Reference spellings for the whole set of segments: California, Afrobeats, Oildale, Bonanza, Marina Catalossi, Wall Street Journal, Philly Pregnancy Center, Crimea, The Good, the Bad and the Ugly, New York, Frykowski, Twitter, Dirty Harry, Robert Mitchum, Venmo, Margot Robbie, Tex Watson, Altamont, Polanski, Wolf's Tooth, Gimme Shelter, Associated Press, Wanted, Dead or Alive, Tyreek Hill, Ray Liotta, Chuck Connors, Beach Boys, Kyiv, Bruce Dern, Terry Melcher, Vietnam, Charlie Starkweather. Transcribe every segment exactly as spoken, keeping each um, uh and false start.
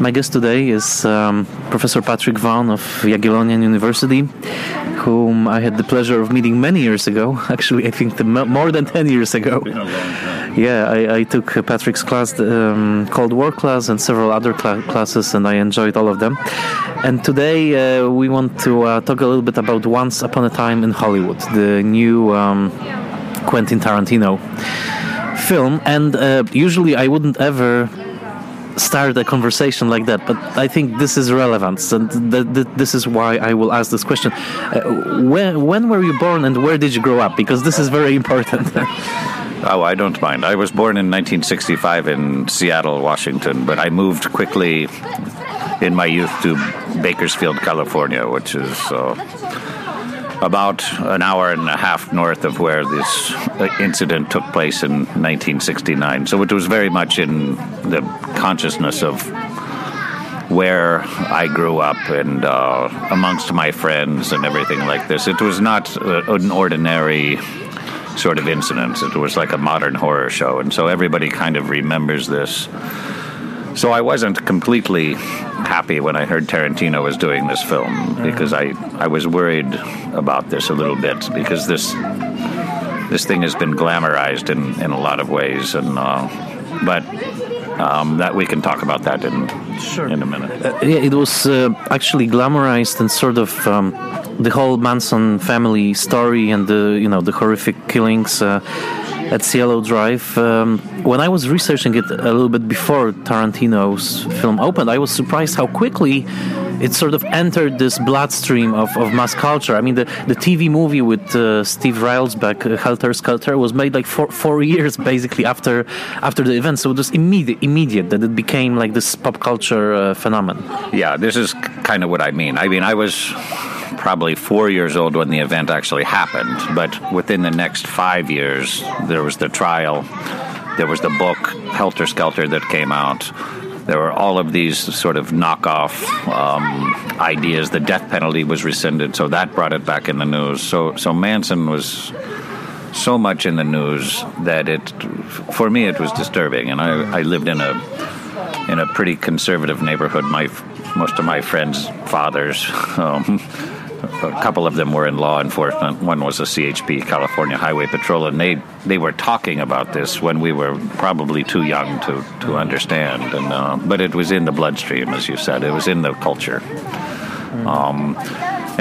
My guest today is um, Professor Patrick Vaughan of Jagiellonian University, whom I had the pleasure of meeting many years ago. Actually, I think the, more than ten years ago. It's been a long time. Yeah, I, I took Patrick's class, um, Cold War class, and several other cl- classes, and I enjoyed all of them. And today uh, we want to uh, talk a little bit about Once Upon a Time in Hollywood, the new um, Quentin Tarantino film. And uh, usually I wouldn't ever start a conversation like that, but I think this is relevant, and th- th- this is why I will ask this question. Uh, when, when were you born and where did you grow up? Because this is very important. Oh, I don't mind. I was born in nineteen sixty-five in Seattle, Washington, but I moved quickly in my youth to Bakersfield, California, which is uh, about an hour and a half north of where this incident took place in nineteen sixty-nine. So it was very much in the consciousness of where I grew up and uh, amongst my friends and everything like this. It was not an ordinary sort of incident. It was like a modern horror show. And so everybody kind of remembers this. So I wasn't completely happy when I heard Tarantino was doing this film, because I, I was worried about this a little bit, because this this thing has been glamorized in, in a lot of ways. and uh, But um, that we can talk about that in, sure. in a minute. Uh, yeah, it was uh, actually glamorized and sort of um, the whole Manson family story and the, you know, the horrific killings Uh, at Cielo Drive. Um, when I was researching it a little bit before Tarantino's film opened, I was surprised how quickly it sort of entered this bloodstream of, of mass culture. I mean, the, the T V movie with uh, Steve Railsback, uh, Helter Skelter, was made like four, four years basically after after the event. So it was immediate, immediate that it became like this pop culture uh, phenomenon. Yeah, this is kind of what I mean. I mean, I was probably four years old when the event actually happened, but within the next five years, there was the trial, there was the book, Helter Skelter, that came out. There were all of these sort of knockoff um, ideas. The death penalty was rescinded, so that brought it back in the news. So, so Manson was so much in the news that it, for me, it was disturbing. And I, I lived in a in a pretty conservative neighborhood. My most of my friends' fathers, um, a couple of them were in law enforcement. One was a C H P, California Highway Patrol, and they, they were talking about this when we were probably too young to, to understand. And uh, but it was in the bloodstream, as you said. It was in the culture. Um,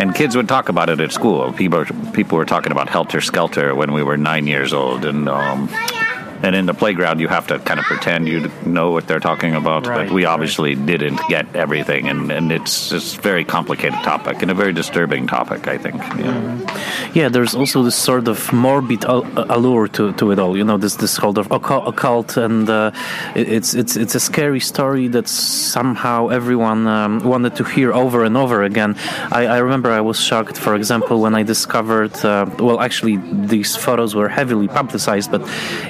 and kids would talk about it at school. People people were talking about Helter Skelter when we were nine years old. And um, and in the playground, you have to kind of pretend you know what they're talking about. Right, but we obviously right. didn't get everything. And, and it's, it's a very complicated topic and a very disturbing topic, I think. Yeah, yeah, there's also this sort of morbid allure to, to it all. You know, this this sort of occult. And uh, it's it's it's a scary story that somehow everyone um, wanted to hear over and over again. I, I remember I was shocked, for example, when I discovered, uh, well, actually, these photos were heavily publicized, but,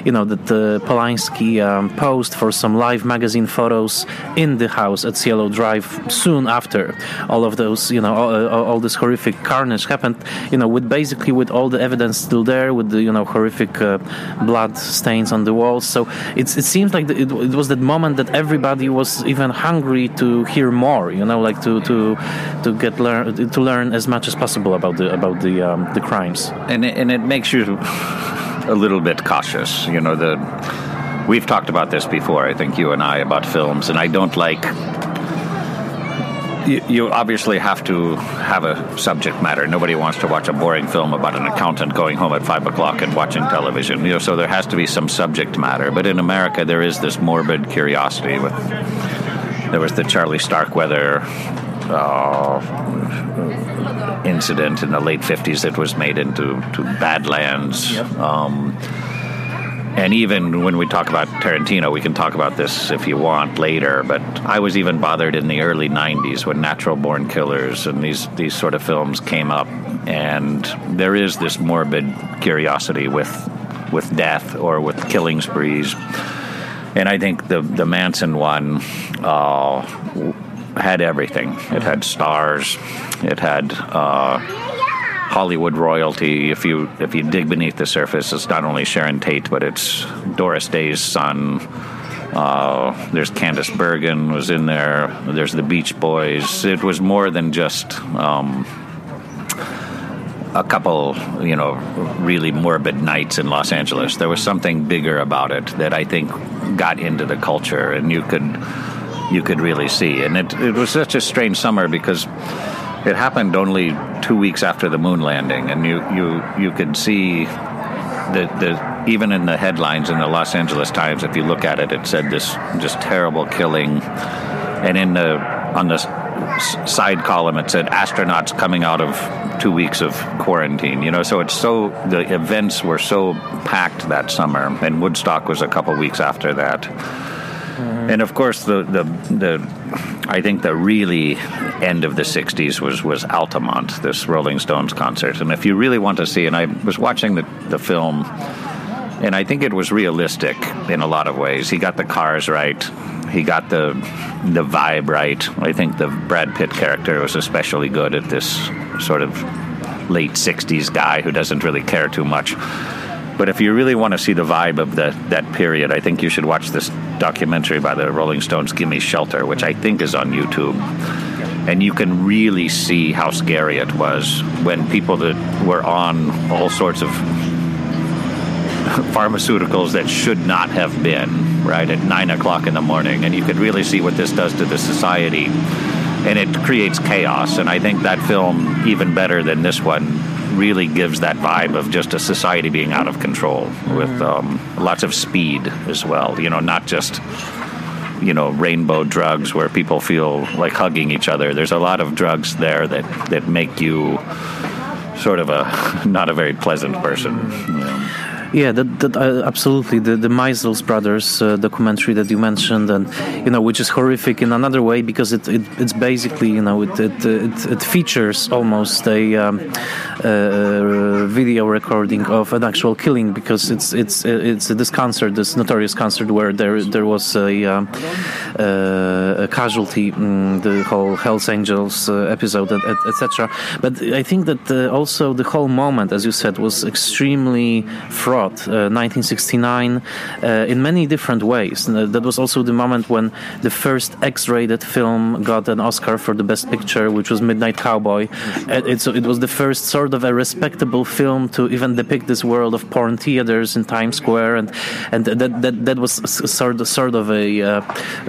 you know, the Uh, Polanski um, posed for some Life magazine photos in the house at Cielo Drive soon after all of those, you know, all, all this horrific carnage happened, you know, with basically with all the evidence still there, with the, you know, horrific uh, blood stains on the walls. So it's, it seems like it, it was that moment that everybody was even hungry to hear more, you know, like to to to get learn to learn as much as possible about the about the um, the crimes. And it, and it makes you a little bit cautious, you know. The we've talked about this before, I think, you and I, about films, and I don't like. You, you obviously have to have a subject matter. Nobody wants to watch a boring film about an accountant going home at five o'clock and watching television. You know, so there has to be some subject matter. But in America, there is this morbid curiosity. With there was the Charlie Starkweather Uh, incident in the late fifties that was made into to Badlands. Yep. Um, and even when we talk about Tarantino, we can talk about this if you want later, but I was even bothered in the early nineties when Natural Born Killers and these, these sort of films came up, and there is this morbid curiosity with with death or with killing sprees. And I think the, the Manson one uh, had everything. It had stars. It had uh, Hollywood royalty. If you if you dig beneath the surface, it's not only Sharon Tate, but it's Doris Day's son. Uh, there's Candace Bergen was in there. There's the Beach Boys. It was more than just um, a couple, you know, really morbid nights in Los Angeles. There was something bigger about it that I think got into the culture, and you could you could really see. And it, it was such a strange summer because it happened only two weeks after the moon landing, and you you, you could see the the. Even in the headlines in the Los Angeles Times, if you look at it, it said this just terrible killing. And in the on the s- side column, it said astronauts coming out of two weeks of quarantine. You know, so it's so the events were so packed that summer, and Woodstock was a couple weeks after that. Mm-hmm. And of course, the, the the I think the really end of the sixties was was Altamont, this Rolling Stones concert. And if you really want to see, and I was watching the the film. And I think it was realistic in a lot of ways. He got the cars right. He got the the vibe right. I think the Brad Pitt character was especially good at this sort of late sixties guy who doesn't really care too much. But if you really want to see the vibe of the, that period, I think you should watch this documentary by the Rolling Stones, Gimme Shelter, which I think is on YouTube. And you can really see how scary it was when people that were on all sorts of pharmaceuticals that should not have been, right, at nine o'clock in the morning. And you could really see what this does to the society, and it creates chaos. And I think that film, even better than this one, really gives that vibe of just a society being out of control with um, lots of speed as well, you know, not just, you know, rainbow drugs where people feel like hugging each other. There's a lot of drugs there that that make you sort of a not a very pleasant person, you know. Yeah, that, that uh, absolutely. The the Meisels brothers uh, documentary that you mentioned, and you know, which is horrific in another way because it, it it's basically, you know, it it it, it features almost a um, uh, video recording of an actual killing, because it's it's it's this concert, this notorious concert where there there was a, um, uh, a casualty, um, the whole Hells Angels uh, episode, et cetera. But I think that uh, also the whole moment, as you said, was extremely fraught. Uh, nineteen sixty-nine uh, in many different ways. Uh, that was also the moment when the first X-rated film got an Oscar for the Best Picture, which was Midnight Cowboy. Uh, it, so it was the first sort of a respectable film to even depict this world of porn theaters in Times Square, and and that that, that was sort of, sort of a uh,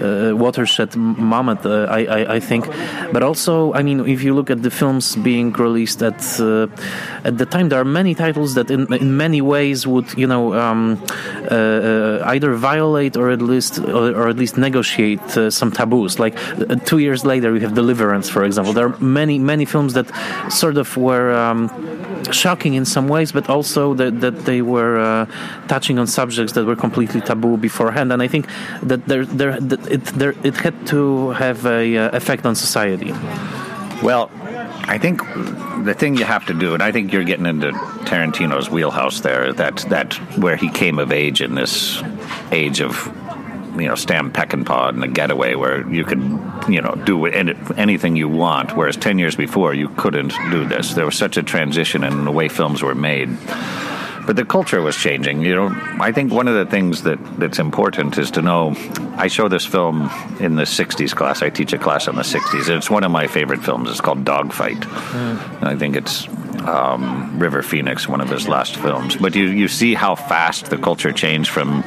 uh, watershed moment, uh, I, I, I think. But also, I mean, if you look at the films being released at uh, at the time, there are many titles that in, in many ways would Would you know um, uh, uh, either violate or at least or, or at least negotiate uh, some taboos? Like uh, two years later, we have Deliverance, for example. There are many many films that sort of were um, shocking in some ways, but also that, that they were uh, touching on subjects that were completely taboo beforehand. And I think that there there that it there, it had to have a uh, effect on society. Well, I think the thing you have to do, and I think you're getting into Tarantino's wheelhouse there, that that where he came of age in this age of, you know, Sam Peckinpah and The Getaway, where you could, you know, do anything you want, whereas ten years before you couldn't do this. There was such a transition in the way films were made. But the culture was changing. You know, I think one of the things that, that's important is to know, I show this film in the sixties class. I teach a class on the sixties. And it's one of my favorite films. It's called Dogfight. Mm. I think it's um, River Phoenix, one of his last films. But you, you see how fast the culture changed from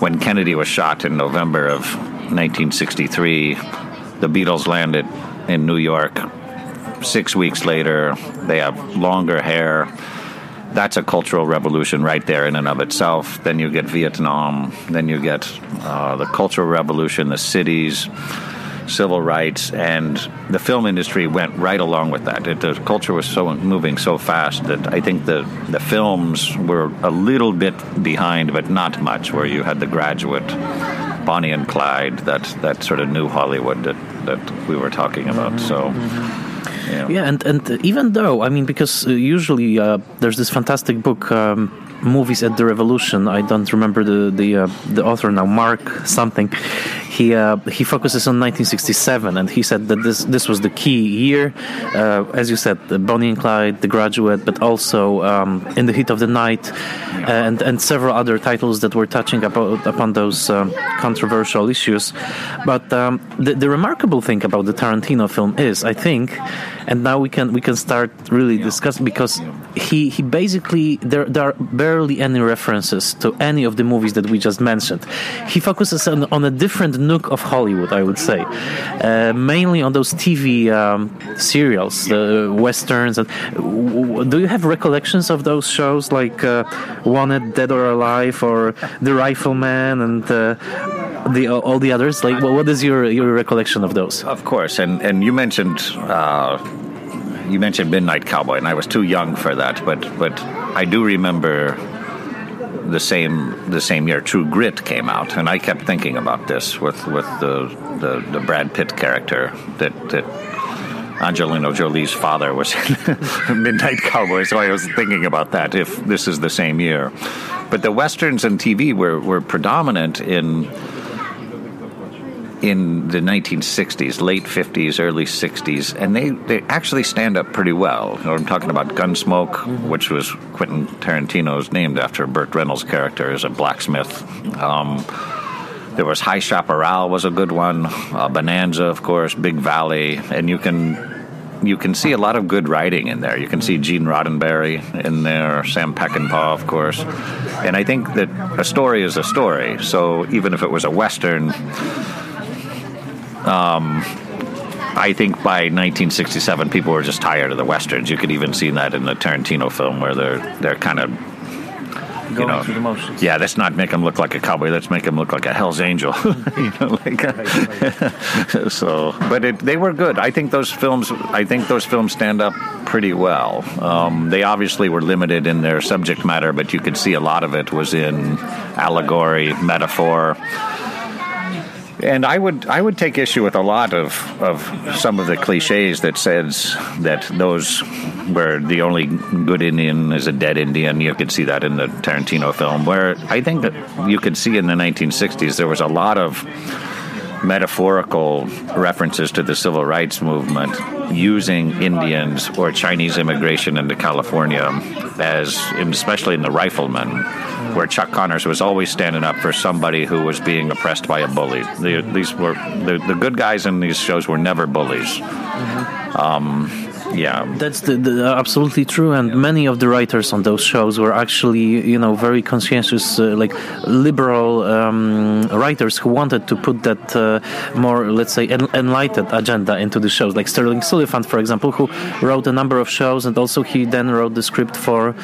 when Kennedy was shot in November of nineteen sixty-three. The Beatles landed in New York. Six weeks later, they have longer hair. That's a cultural revolution right there in and of itself. Then you get Vietnam. Then you get uh, the Cultural Revolution, the cities, civil rights, and the film industry went right along with that. It, the culture was so moving so fast that I think the, the films were a little bit behind, but not much, where you had The Graduate, Bonnie and Clyde, that, that sort of new Hollywood that, that we were talking about. So... Yeah. yeah, and and even though, I mean, because usually uh, there's this fantastic book um movies at the Revolution. I don't remember the the, uh, the author now, Mark something. He uh, he focuses on nineteen sixty-seven, and he said that this this was the key year. Uh, as you said, Bonnie and Clyde, The Graduate, but also um, In the Heat of the Night, and and several other titles that were touching about, upon those um, controversial issues. But um, the, the remarkable thing about the Tarantino film is, I think, and now we can we can start really discussing, because he he basically there there are barely any references to any of the movies that we just mentioned. He focuses on, on a different nook of Hollywood, I would say, uh, mainly on those T V um, serials, the uh, westerns. And w- do you have recollections of those shows, like uh, Wanted, Dead or Alive, or The Rifleman, and uh, the all the others? Like, what is your your recollection of those? Of course, and and you mentioned. Uh You mentioned Midnight Cowboy, and I was too young for that, but but I do remember the same the same year True Grit came out, and I kept thinking about this with, with the, the the Brad Pitt character that that Angelina Jolie's father was in Midnight Cowboy, so I was thinking about that, if this is the same year. But the westerns and T V were, were predominant in in the nineteen sixties, late fifties, early sixties, and they, they actually stand up pretty well. You know, I'm talking about Gunsmoke, which was Quentin Tarantino's, named after Burt Reynolds' character as a blacksmith. Um, there was High Chaparral was a good one, uh, Bonanza, of course, Big Valley, and you can you can see a lot of good writing in there. You can see Gene Roddenberry in there, Sam Peckinpah, of course. And I think that a story is a story, so even if it was a Western... Um, I think by nineteen sixty-seven, people were just tired of the westerns. You could even see that in the Tarantino film, where they're they're kind of you going know, through the motions. Yeah, let's not make him look like a cowboy. Let's make him look like a Hell's Angel. you know, like a, so, but it, they were good. I think those films. I think those films stand up pretty well. Um, they obviously were limited in their subject matter, but you could see a lot of it was in allegory, metaphor. And I would I would take issue with a lot of, of some of the cliches that says that those where the only good Indian is a dead Indian. You could see that in the Tarantino film, where I think that you could see in the nineteen sixties there was a lot of metaphorical references to the civil rights movement using Indians or Chinese immigration into California, as especially in The Rifleman, where Chuck Connors was always standing up for somebody who was being oppressed by a bully. The, these were the, the good guys in these shows were never bullies. Mm-hmm. Um, yeah, that's the, the, absolutely true. And many of the writers on those shows were actually, you know, very conscientious, uh, like liberal um, writers who wanted to put that uh, more, let's say, en- enlightened agenda into the shows. Like Sterling Sullivan, for example, who wrote a number of shows, and also he then wrote the script for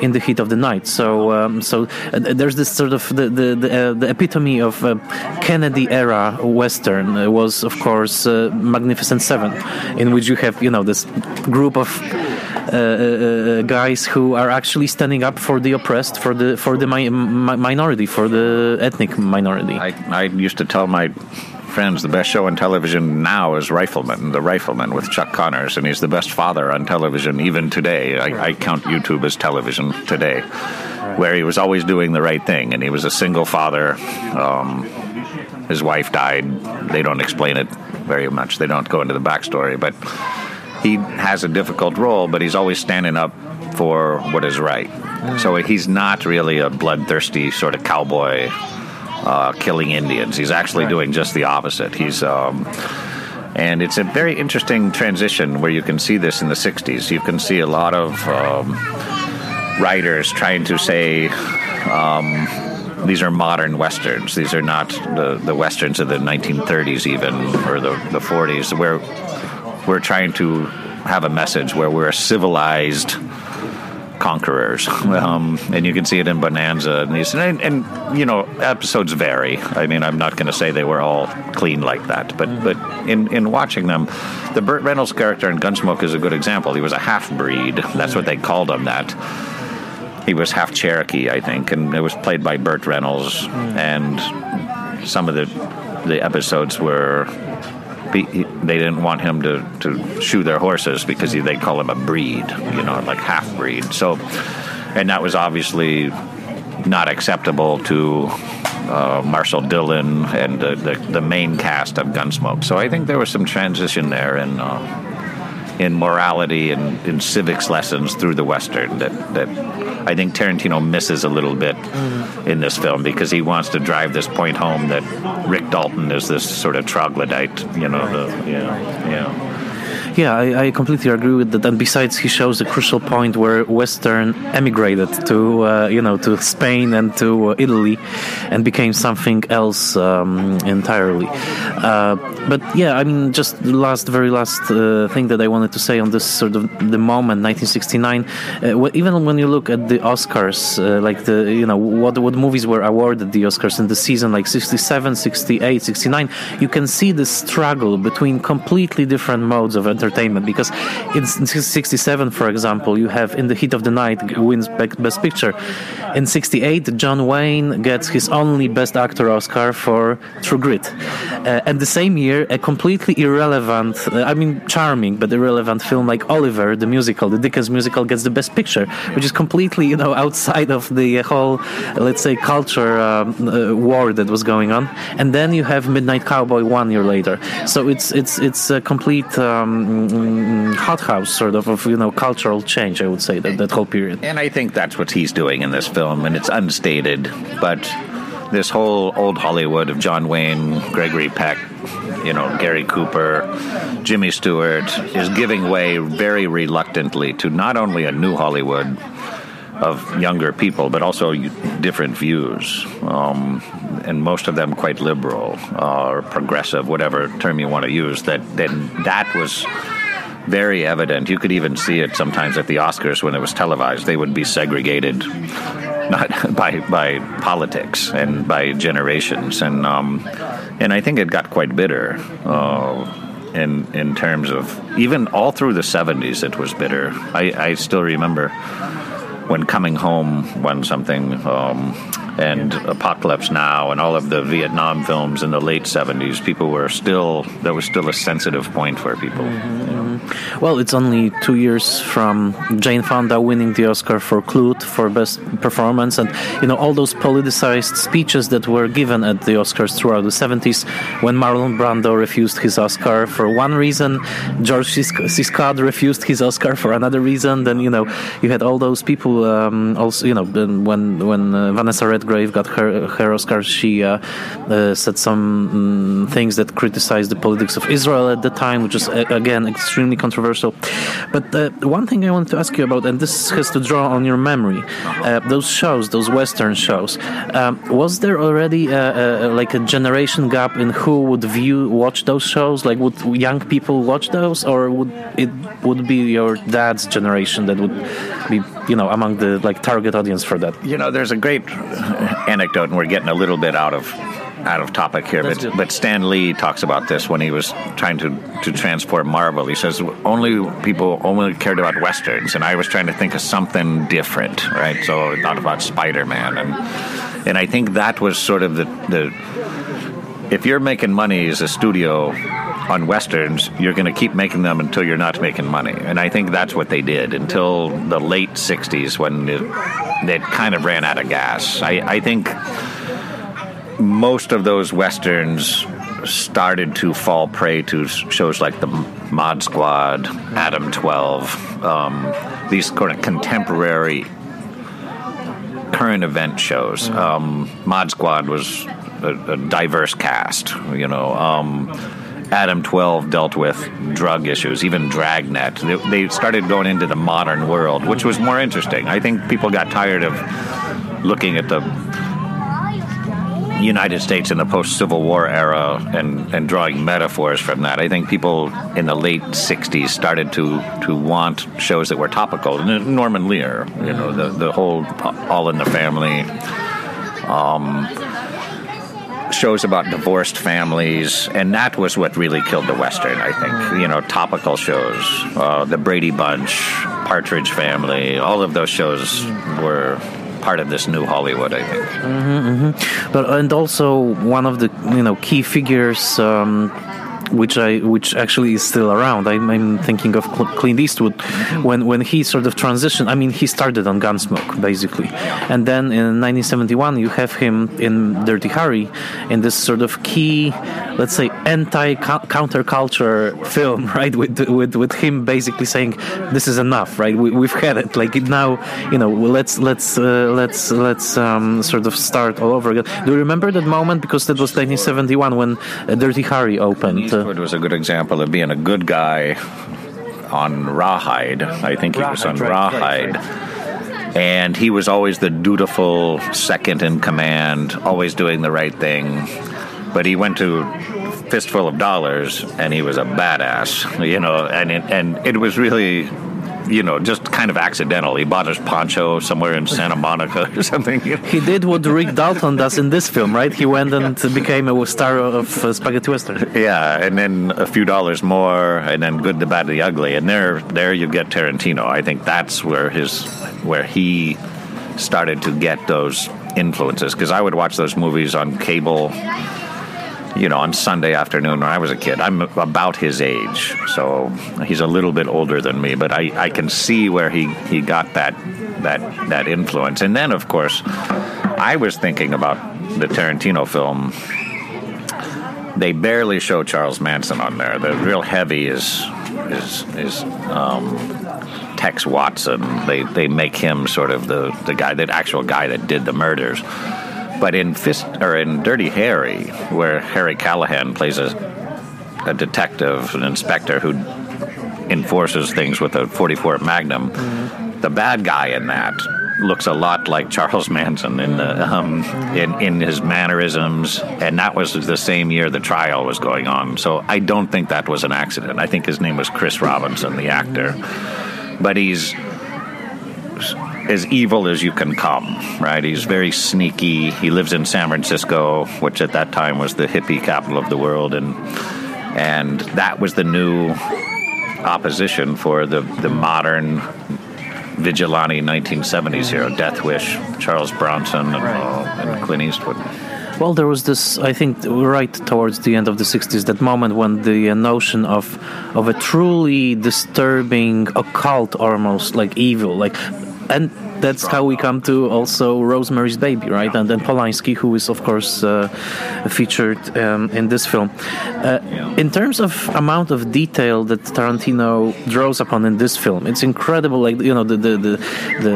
In the Heat of the Night. So, um, so there's this sort of the the the, uh, the epitome of uh, Kennedy era Western uh, was, of course, uh, Magnificent Seven, in which you have, you know, this group of uh, uh, guys who are actually standing up for the oppressed, for the for the mi- mi- minority, for the ethnic minority. I, I used to tell my friends the best show on television now is Rifleman, The Rifleman with Chuck Connors, and he's the best father on television even today. I, I count YouTube as television today, where he was always doing the right thing, and he was a single father. Um, his wife died. They don't explain it very much. They don't go into the backstory, but he has a difficult role, but he's always standing up for what is right. So he's not really a bloodthirsty sort of cowboy uh, killing Indians. He's actually doing just the opposite. He's um, and it's a very interesting transition where you can see this in the sixties. You can see a lot of um, writers trying to say... Um, these are modern Westerns. These are not the, the Westerns of the nineteen thirties even, or the, the forties, where we're trying to have a message where we're civilized conquerors. Um, and you can see it in Bonanza. And, these, and, and, you know, episodes vary. I mean, I'm not going to say they were all clean like that. But but in, in watching them, the Burt Reynolds character in Gunsmoke is a good example. He was a half-breed. That's what they called him, that. He was half Cherokee, I think, and it was played by Burt Reynolds. And some of the the episodes were they didn't want him to, to shoe their horses because they call him a breed, you know, like half breed. So, And that was obviously not acceptable to uh, Marshall Dillon and the, the, the main cast of Gunsmoke. So I think there was some transition there in, uh, in morality and in civics lessons through the Western that, that I think Tarantino misses a little bit mm-hmm. in this film, because he wants to drive this point home that Rick Dalton is this sort of troglodyte, you know, right. the, you know, you know. Yeah, I, I completely agree with that. And besides, he shows the crucial point where Western emigrated to, uh, you know, to Spain and to uh, Italy, and became something else um, entirely. Uh, but yeah, I mean, just last, very last uh, thing that I wanted to say on this sort of the moment, nineteen sixty-nine. Uh, even when you look at the Oscars, uh, like the you know what what movies were awarded the Oscars in the season, like sixty-seven, sixty-eight, sixty-nine, you can see the struggle between completely different modes of entertainment. Entertainment, because in sixty-seven, for example, you have In the Heat of the Night wins Best Picture. In sixty-eight, John Wayne gets his only Best Actor Oscar for True Grit. Uh, and the same year, a completely irrelevant, uh, I mean, charming but irrelevant film like Oliver, the musical, the Dickens musical, gets the Best Picture, which is completely, you know, outside of the whole, let's say, culture um, uh, war that was going on. And then you have Midnight Cowboy one year later. So it's it's it's a complete um, hothouse sort of, of you know cultural change, I would say, that, that whole period. And I think that's what he's doing in this film, and it's unstated, but this whole old Hollywood of John Wayne, Gregory Peck, you know, Gary Cooper, Jimmy Stewart is giving way very reluctantly to not only a new Hollywood of younger people, but also different views, um, and most of them quite liberal uh, or progressive, whatever term you want to use. That then that was very evident. You could even see it sometimes at the Oscars when it was televised. They would be segregated, not by by politics and by generations, and um, and I think it got quite bitter. Uh, In, in terms of even all through the seventies, it was bitter. I, I still remember when Coming Home won something, um, and Apocalypse Now, and all of the Vietnam films in the late seventies, people were still, there was still a sensitive point for people. Mm-hmm. You know? Well, it's only two years from Jane Fonda winning the Oscar for Clute for Best Performance, and you know all those politicized speeches that were given at the Oscars throughout the seventies, when Marlon Brando refused his Oscar for one reason, George C. Scott refused his Oscar for another reason. Then you know you had all those people. Um, also, you know, when when uh, Vanessa Redgrave got her her Oscar, she uh, uh, said some um, things that criticized the politics of Israel at the time, which is uh, again extremely controversial. But uh, one thing I wanted to ask you about, and this has to draw on your memory, uh, those shows, those Western shows, um, was there already a, a, like a generation gap in who would view watch those shows? Like, would young people watch those, or would it would be your dad's generation that would be, you know, among the like target audience for that? You know, there's a great anecdote, and we're getting a little bit out of out of topic here, but, but Stan Lee talks about this when he was trying to, to transform Marvel. He says, only people only cared about Westerns, and I was trying to think of something different, right? So I thought about Spider-Man, and, and I think that was sort of the, the... If you're making money as a studio on Westerns, you're going to keep making them until you're not making money. And I think that's what they did until the late sixties, when it, it kind of ran out of gas. I, I think most of those Westerns started to fall prey to shows like The Mod Squad, Adam twelve, um, these kind of contemporary current event shows. Um, Mod Squad was a, a diverse cast, you know. Um, Adam twelve dealt with drug issues, even Dragnet. They, they started going into the modern world, which was more interesting. I think people got tired of looking at the United States in the post-Civil War era and, and drawing metaphors from that. I think people in the late sixties started to, to want shows that were topical. Norman Lear, you know, the, the whole All in the Family. Um... shows about divorced families, and that was what really killed the Western, I think. You know, topical shows, uh, the Brady Bunch, Partridge Family, all of those shows were part of this new Hollywood, I think. Mm-hmm, mm-hmm. But and also one of the you know key figures. Um which I which actually is still around. I'm, I'm thinking of Clint Eastwood when when he sort of transitioned. I mean, he started on Gunsmoke basically, and then in nineteen seventy-one you have him in Dirty Harry, in this sort of key, let's say, anti-counterculture film, right? With with with him basically saying, "This is enough, right? We, we've had it. Like now, you know, let's let's uh, let's let's um, sort of start all over again." Do you remember that moment? Because that was nineteen seventy-one when Dirty Harry opened. Eastwood was a good example of being a good guy on Rawhide. I think he was on Rawhide. And he was always the dutiful second in command, always doing the right thing. But he went to Fistful of Dollars, and he was a badass, you know, and it, and it was really... you know, just kind of accidental. He bought his poncho somewhere in Santa Monica or something. He did what Rick Dalton does in this film, right? He went and yeah. became a star of uh, Spaghetti Western. Yeah, and then A Few Dollars More, and then Good, the Bad, the Ugly. And there there you get Tarantino. I think that's where his where he started to get those influences. Because I would watch those movies on cable, you know, on Sunday afternoon when I was a kid. I'm about his age, so he's a little bit older than me, but I, I can see where he, he got that, that that influence. And then, of course, I was thinking about the Tarantino film. They barely show Charles Manson on there. The real heavy is is, is um, Tex Watson. They they make him sort of the, the guy, the actual guy that did the murders. But in Fist or in Dirty Harry, where Harry Callahan plays a a detective, an inspector who enforces things with a forty-four Magnum, mm-hmm. the bad guy in that looks a lot like Charles Manson in the um, in in his mannerisms, and that was the same year the trial was going on. So I don't think that was an accident. I think his name was Chris Robinson, the actor, but he's as evil as you can come, right? He's very sneaky. He lives in San Francisco, which at that time was the hippie capital of the world, and and that was the new opposition for the, the modern vigilante nineteen seventies hero, Death Wish, Charles Bronson, and, uh, and Clint Eastwood. Well, there was this, I think, right towards the end of the sixties, that moment when the notion of of a truly disturbing occult, almost like evil, like. And that's how we come to also Rosemary's Baby, right? And then Polanski, who is, of course, uh, featured um, in this film. Uh, in terms of amount of detail that Tarantino draws upon in this film, it's incredible. Like, you know, the the the, the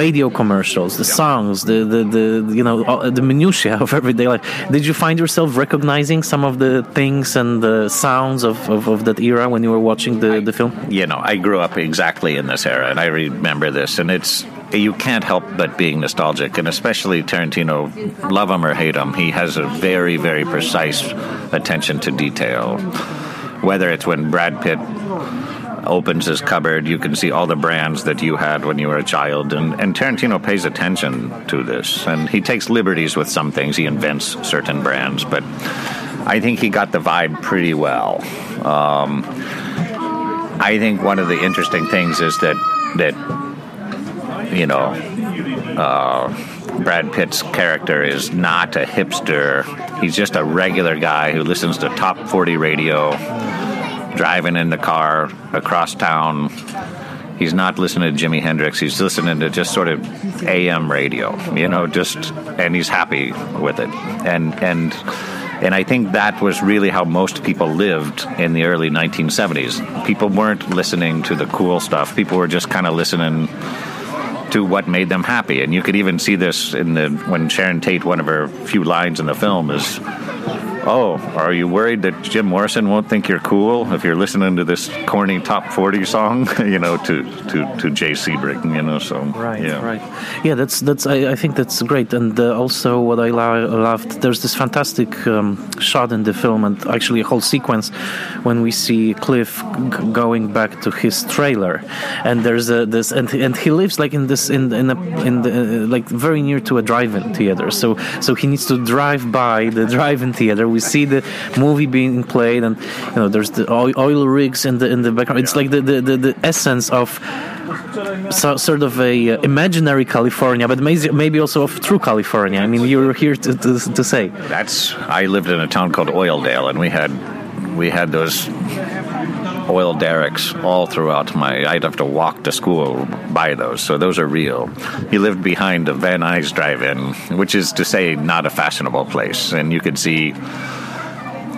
radio commercials, the songs, the, the, the you know the minutiae of everyday life. Did you find yourself recognizing some of the things and the sounds of, of, of that era when you were watching the, the film? You know, I grew up exactly in this era, and I remember this, and it's. You can't help but being nostalgic, and especially Tarantino, love him or hate him, he has a very, very precise attention to detail. Whether it's when Brad Pitt opens his cupboard, you can see all the brands that you had when you were a child, and, and Tarantino pays attention to this, and he takes liberties with some things. He invents certain brands, but I think he got the vibe pretty well. Um, I think one of the interesting things is that that you know, uh, Brad Pitt's character is not a hipster. He's just a regular guy who listens to top forty radio, driving in the car across town. He's not listening to Jimi Hendrix. He's listening to just sort of A M radio, you know, just, and he's happy with it. And, and, and I think that was really how most people lived in the early nineteen seventies. People weren't listening to the cool stuff. People were just kind of listening to what made them happy. And you could even see this in the when Sharon Tate, one of her few lines in the film is, "Oh, are you worried that Jim Morrison won't think you're cool if you're listening to this corny top forty song?" you know, to to to Jay Sebring, you know. So right, yeah. right, yeah. That's that's. I, I think that's great. And uh, also, what I lo- loved, there's this fantastic um, shot in the film, and actually a whole sequence when we see Cliff g- going back to his trailer, and there's a, this, and and he lives like in this in in, a, in the, uh, like very near to a drive-in theater. So so he needs to drive by the drive-in theater. We see the movie being played, and you know there's the oil rigs in the in the background. It's like the the, the, the essence of so, sort of a imaginary California, but maybe also of true California. I mean, you're here to, to to say that's. I lived in a town called Oildale, and we had we had those oil derricks all throughout my... I'd have to walk to school by those, so those are real. He lived behind a Van Nuys drive-in, which is to say not a fashionable place. And you could see,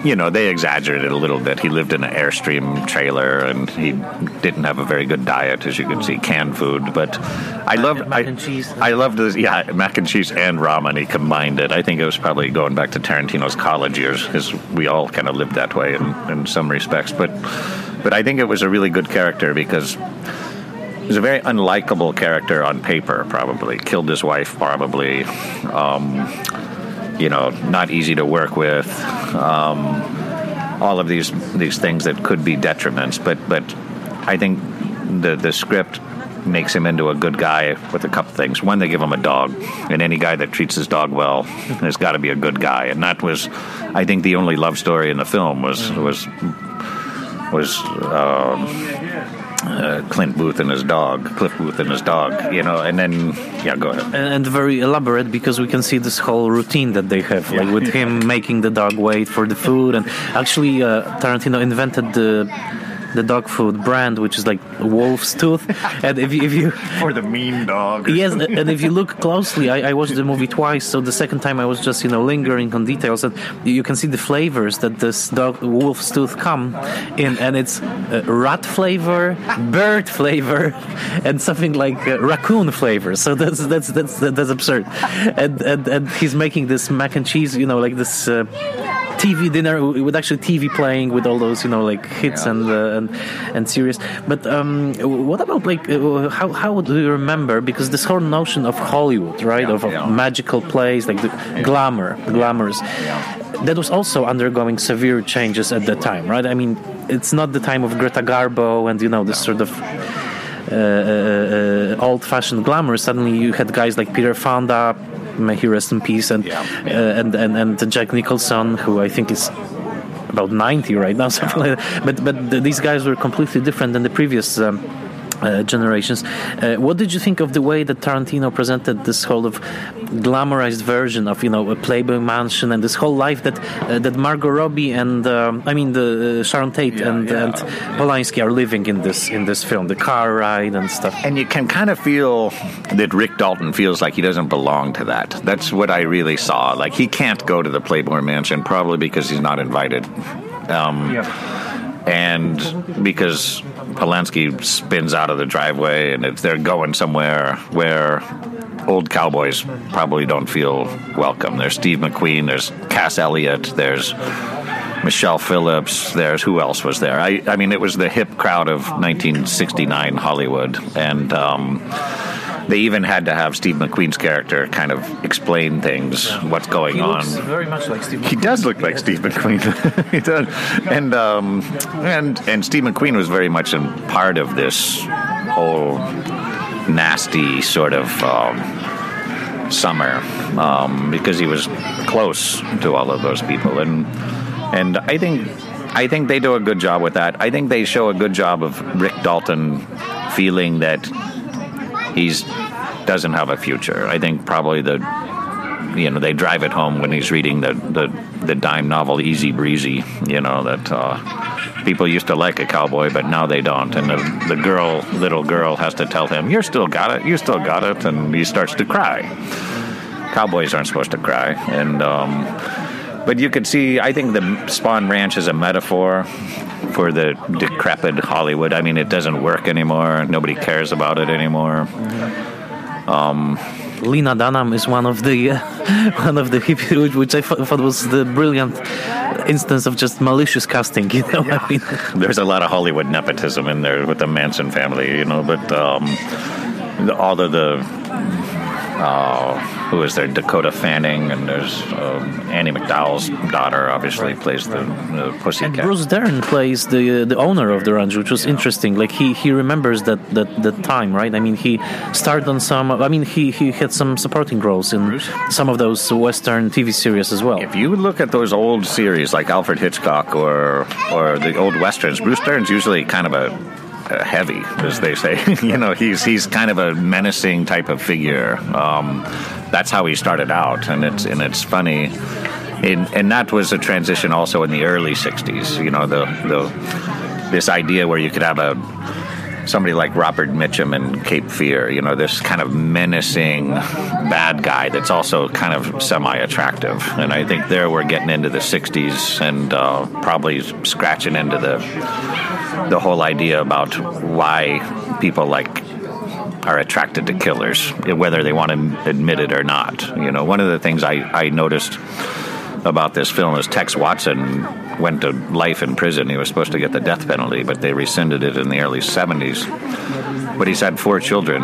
you know, they exaggerated a little bit. He lived in an Airstream trailer, and he didn't have a very good diet, as you could see, canned food. But I loved... Mac and cheese. I, I loved this, yeah, mac and cheese and ramen. He combined it. I think it was probably going back to Tarantino's college years, because we all kind of lived that way in, in some respects. But... But I think it was a really good character, because he was a very unlikable character on paper, probably. Killed his wife, probably. Um, you know, not easy to work with. Um, all of these these things that could be detriments. But but I think the the script makes him into a good guy with a couple things. One, they give him a dog, and any guy that treats his dog well has got to be a good guy. And that was, I think, the only love story in the film was... was was um, uh, Clint Booth and his dog, Cliff Booth and his dog, you know, and then, yeah, go ahead. And, and very elaborate, because we can see this whole routine that they have, yeah. like with him making the dog wait for the food, and actually uh, Tarantino invented the... the dog food brand, which is like Wolf's Tooth, and if you, if you for the mean dog, yes, something. And if you look closely, I, I watched the movie twice, so the second time I was just you know lingering on details, and you can see the flavors that this dog Wolf's Tooth come in, and it's uh, rat flavor, bird flavor, and something like uh, raccoon flavor. So that's that's that's that's absurd, and and and he's making this mac and cheese, you know, like this. Uh, T V dinner with actually T V playing with all those you know like hits yeah. and, uh, and and series. But um, what about like uh, how how do you remember? Because this whole notion of Hollywood, right, yeah, of a yeah. magical place, like the yeah. glamour, the glamours, yeah. that was also undergoing severe changes at that time, right? I mean, it's not the time of Greta Garbo and you know this sort of. Uh, uh, old-fashioned glamour. Suddenly, you had guys like Peter Fonda, may he rest in peace, and yeah. uh, and, and and Jack Nicholson, who I think is about ninety right now, something like that. But but the, these guys were completely different than the previous um, uh, generations. Uh, what did you think of the way that Tarantino presented this whole of glamorized version of you know a Playboy mansion and this whole life that uh, that Margot Robbie and um, I mean the uh, Sharon Tate yeah, and, yeah. and Polanski are living in this in this film, the car ride and stuff. And you can kind of feel that Rick Dalton feels like he doesn't belong to that. That's what I really saw. Like he can't go to the Playboy mansion probably because he's not invited. Um, yeah. And because Polanski spins out of the driveway, and if they're going somewhere where old cowboys probably don't feel welcome. There's Steve McQueen, there's Cass Elliot, there's Michelle Phillips, there's who else was there? I, I mean, it was the hip crowd of nineteen sixty-nine Hollywood, and um, they even had to have Steve McQueen's character kind of explain things, yeah. what's going he on. He looks very much like Steve McQueen. He does look like Steve McQueen. He does. And, um, and, and Steve McQueen was very much a part of this whole... nasty sort of um, summer um, because he was close to all of those people, and and I think I think they do a good job with that. I think they show a good job of Rick Dalton feeling that he's doesn't have a future. I think probably the you know they drive it home when he's reading the the, the dime novel Easy Breezy. You know that. Uh, People used to like a cowboy, but now they don't. And the, the girl, little girl, has to tell him, "You still got it. You still got it." And he starts to cry. Cowboys aren't supposed to cry. And um, but you could see, I think the Spahn Ranch is a metaphor for the decrepit Hollywood. I mean, it doesn't work anymore. Nobody cares about it anymore. Um, Lena Dunham is one of the uh, one of the hippies, which, which I thought was the brilliant instance of just malicious casting. You know, yeah. I mean, there's a lot of Hollywood nepotism in there with the Manson family, you know. But um, the, all of the uh, who is there? Dakota Fanning, and there's uh, Annie McDowell's daughter, obviously right, plays right. the, the pussycat. And Bruce Dern plays the uh, the owner of the ranch, which was yeah. interesting. Like he, he remembers that, that that time, right? I mean, he starred on some. I mean, he, he had some supporting roles in Bruce? some of those Western T V series as well. If you look at those old series like Alfred Hitchcock or or the old westerns, Bruce Dern's usually kind of a Uh, heavy, as they say. you know, he's he's kind of a menacing type of figure. Um, that's how he started out, and it's and it's funny. it, and that was a transition also in the early sixties. You know, the the this idea where you could have a somebody like Robert Mitchum in Cape Fear, you know, this kind of menacing bad guy that's also kind of semi-attractive. And I think there we're getting into the sixties and uh, probably scratching into the the whole idea about why people like are attracted to killers, whether they want to admit it or not. You know, one of the things I, I noticed about this film is Tex Watson went to life in prison. He was supposed to get the death penalty, but they rescinded it in the early seventies. But he's had four children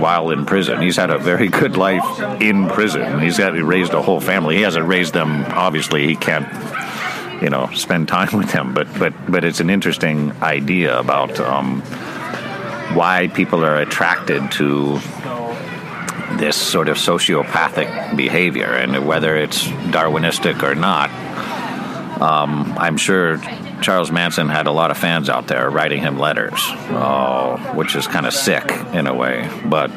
while in prison. He's had a very good life in prison. He's got, he raised a whole family. He hasn't raised them. Obviously, he can't, you know, spend time with them. But but but it's an interesting idea about um, why people are attracted to this sort of sociopathic behavior, and whether it's Darwinistic or not. Um, I'm sure Charles Manson had a lot of fans out there writing him letters, uh, which is kind of sick in a way, but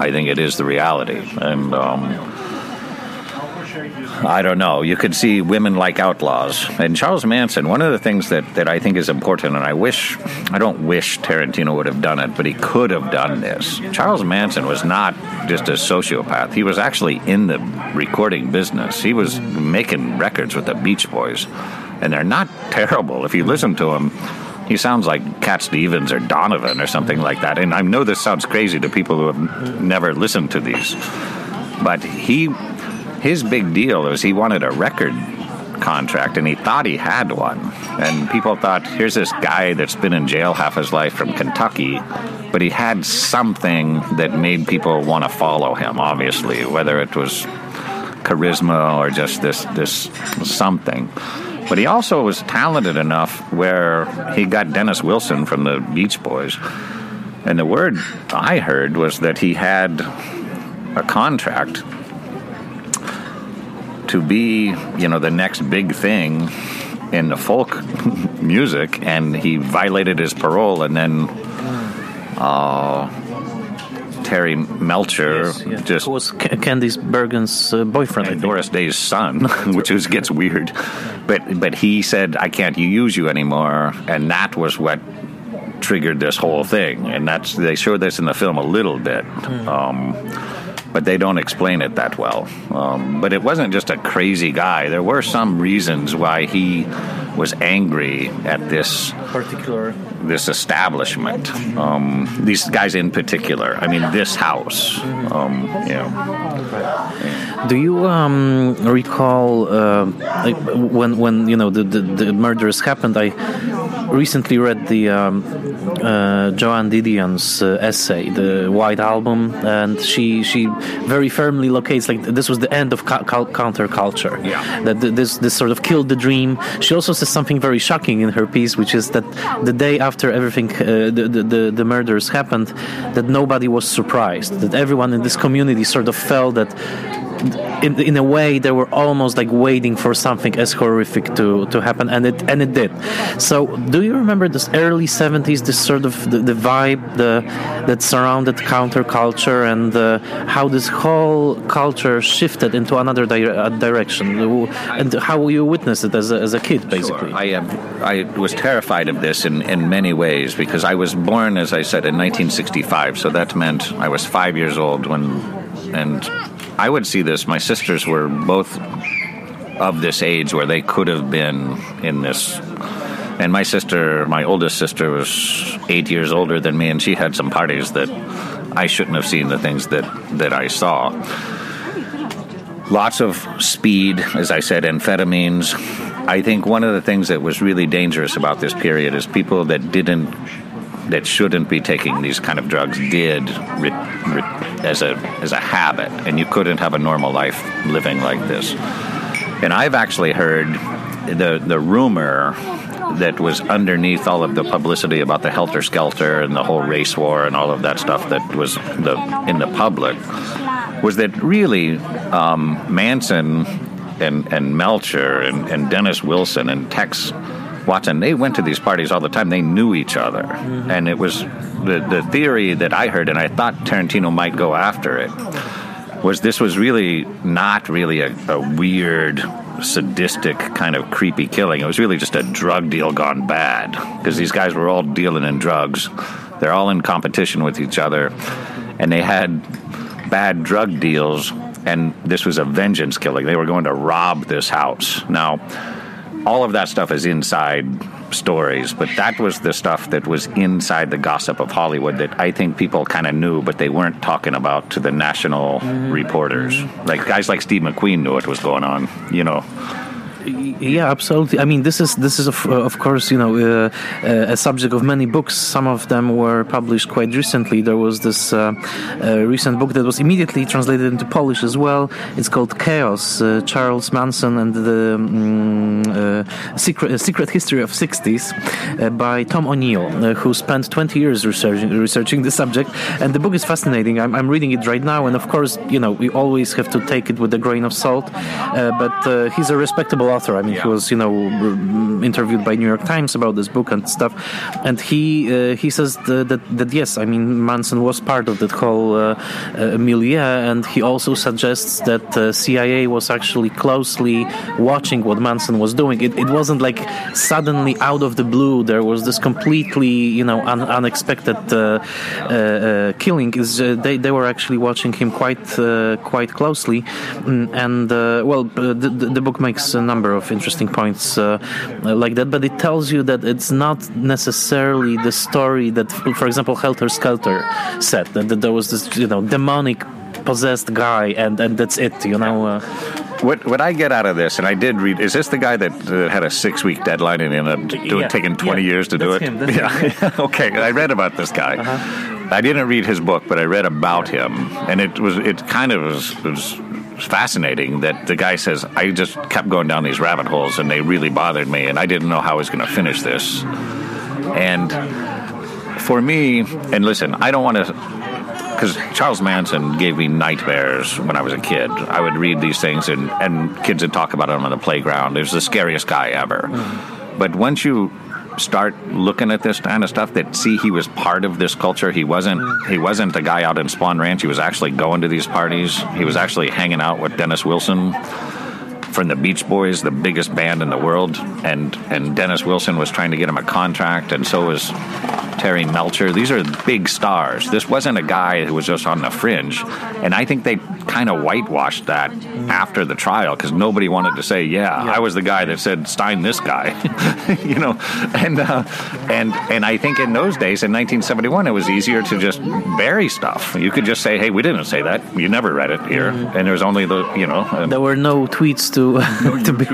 I think it is the reality. And um, I don't know. You could see women like outlaws. And Charles Manson, one of the things that, that I think is important, and I wish, I don't wish Tarantino would have done it, but he could have done this. Charles Manson was not just a sociopath. He was actually in the recording business. He was making records with the Beach Boys, and they're not terrible. If you listen to him, he sounds like Cat Stevens or Donovan or something like that. And I know this sounds crazy to people who have never listened to these, but he... his big deal is he wanted a record contract, and he thought he had one. And people thought, here's this guy that's been in jail half his life from Kentucky, but he had something that made people want to follow him, obviously, whether it was charisma or just this this something. But he also was talented enough where he got Dennis Wilson from the Beach Boys. And the word I heard was that he had a contract to be, you know, the next big thing in the folk music, and he violated his parole, and then uh, Terry Melcher, yes, yes. just... Who was Candice Bergen's uh, boyfriend, and Doris Day's son, which is, gets weird. But, but he said, I can't use you anymore, and that was what triggered this whole thing. And that's, they show this in the film a little bit. Mm. Um But they don't explain it that well. Um, but it wasn't just a crazy guy. There were some reasons why he was angry at this particular this establishment. Um, these guys in particular. I mean, this house. Um, you know. Do you um, recall uh, like when when you know the, the, the murders happened? I recently read the um, uh, Joan Didion's uh, essay, The White Album, and she she. very firmly locates like this was the end of counterculture. Yeah. That this this sort of killed the dream. She also says something very shocking in her piece, which is that the day after everything, uh, the, the the murders happened, that nobody was surprised. That everyone in this community sort of felt that, in in a way, they were almost like waiting for something as horrific to, to happen, and it and it did. So, do you remember this early seventies, this sort of the, the vibe the, that surrounded counterculture, and uh, how this whole culture shifted into another di- direction, and how you witnessed it as a, as a kid, basically? Sure. I have, I was terrified of this in, in many ways, because I was born, as I said, in nineteen sixty-five, so that meant I was five years old when, and I would see this. My sisters were both of this age where they could have been in this. And my sister, my oldest sister, was eight years older than me, and she had some parties that I shouldn't have seen the things that, that I saw. Lots of speed, as I said, amphetamines. I think one of the things that was really dangerous about this period is people that didn't, that shouldn't be taking these kind of drugs did re- re- as a as a habit, and you couldn't have a normal life living like this. And I've actually heard the the rumor that was underneath all of the publicity about the Helter Skelter and the whole race war and all of that stuff that was the in the public was that really um, Manson and, and Melcher and, and Dennis Wilson and Tex Watson, they went to these parties all the time. They knew each other. Mm-hmm. And it was the, the theory that I heard, and I thought Tarantino might go after it, was this was really not really a, a weird sadistic kind of creepy killing. It was really just a drug deal gone bad, because these guys were all dealing in drugs. They're all in competition with each other, and they had bad drug deals, and this was a vengeance killing. They were going to rob this house. Now, all of that stuff is inside stories, but that was the stuff that was inside the gossip of Hollywood that I think people kind of knew, but they weren't talking about to the national mm-hmm. reporters. Mm-hmm. Like guys like Steve McQueen knew what was going on, you know. Yeah, absolutely. I mean, this is this is of, of course, you know, uh, a subject of many books. Some of them were published quite recently. There was this uh, uh, recent book that was immediately translated into Polish as well. It's called Chaos: uh, Charles Manson and the um, uh, Secret uh, Secret History of Sixties uh, by Tom O'Neill, uh, who spent twenty years researching researching the subject. And the book is fascinating. I'm, I'm reading it right now, and of course, you know, we always have to take it with a grain of salt. Uh, but uh, he's a respectable author. I mean, yeah. He was, you know, interviewed by New York Times about this book and stuff, and he uh, he says that, that that yes, I mean, Manson was part of that whole uh, uh, milieu, and he also suggests that uh, C I A was actually closely watching what Manson was doing. It, it wasn't like suddenly out of the blue there was this completely, you know, un- unexpected uh, uh, uh, killing. It's, uh, they they were actually watching him quite uh, quite closely, and uh, well, the, the book makes a number of interesting points uh, like that, but it tells you that it's not necessarily the story that, for example, Helter Skelter said, that, that there was this, you know, demonic possessed guy, and, and that's it, you know. Uh, what what I get out of this, and I did read, is this the guy that, that had a six week deadline and ended up doing, yeah, taking twenty yeah, years to do it? Him, that's yeah. him, yeah. Okay, I read about this guy. Uh-huh. I didn't read his book, but I read about him, and it was it kind of was. was It's fascinating that the guy says, I just kept going down these rabbit holes and they really bothered me, and I didn't know how I was going to finish this. And for me, and listen, I don't want to, because Charles Manson gave me nightmares when I was a kid. I would read these things, and, and kids would talk about him on the playground. It was the scariest guy ever. Mm-hmm. But once you start looking at this kind of stuff, that see, he was part of this culture. He wasn't he wasn't a guy out in Swan Ranch. He was actually going to these parties. He was actually hanging out with Dennis Wilson from the Beach Boys, the biggest band in the world, and and Dennis Wilson was trying to get him a contract, and so was Terry Melcher. These are big stars. This wasn't a guy who was just on the fringe, and I think they kind of whitewashed that after the trial, because nobody wanted to say, yeah, yeah, I was the guy that said Stein this guy, you know, and uh, and and I think in those days, in nineteen seventy-one, it was easier to just bury stuff. You could just say, hey, we didn't say that. You never read it here, mm. and there was only the, you know, um, there were no tweets to to be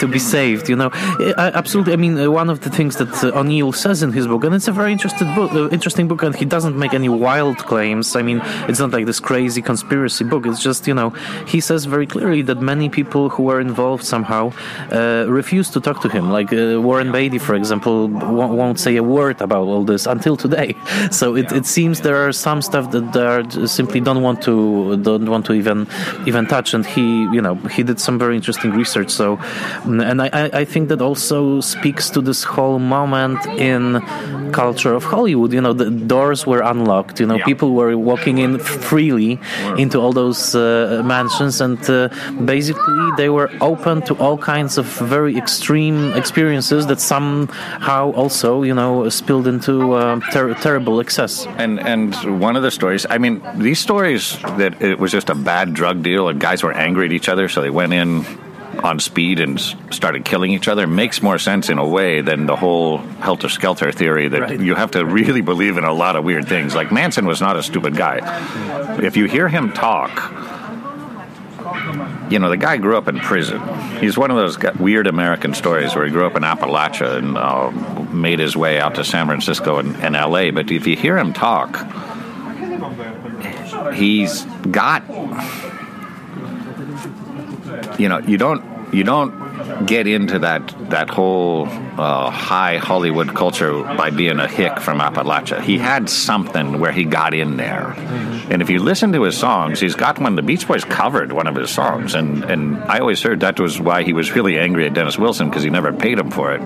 to be saved, you know. Absolutely. I mean, one of the things that O'Neill says in his book, and it's a very interesting book, interesting book, and he doesn't make any wild claims. I mean, it's not like this crazy conspiracy book. It's just, you know, he says very clearly that many people who were involved somehow uh, refused to talk to him. Like uh, Warren Beatty, for example, w- won't say a word about all this until today. So it, it seems there are some stuff that they are simply don't want to don't want to even even touch. And he, you know, he did some very interesting. Interesting research. So, and I, I think that also speaks to this whole moment in culture of Hollywood. You know, the doors were unlocked. You know, yeah. people were walking in freely into all those uh, mansions, and uh, basically they were open to all kinds of very extreme experiences that somehow also, you know, spilled into uh, ter- terrible excess. And and one of the stories, I mean, these stories that it was just a bad drug deal and guys were angry at each other, so they went in on speed and started killing each other, makes more sense in a way than the whole Helter Skelter theory that right. you have to really believe in a lot of weird things. Like, Manson was not a stupid guy. If you hear him talk, you know, the guy grew up in prison. He's one of those weird American stories where he grew up in Appalachia and uh, made his way out to San Francisco and, and L A. But if you hear him talk, he's got... You know, you don't you don't get into that that whole uh, high Hollywood culture by being a hick from Appalachia. He had something where he got in there, and if you listen to his songs, he's got one. The Beach Boys covered one of his songs, and, and I always heard that was why he was really angry at Dennis Wilson, because he never paid him for it.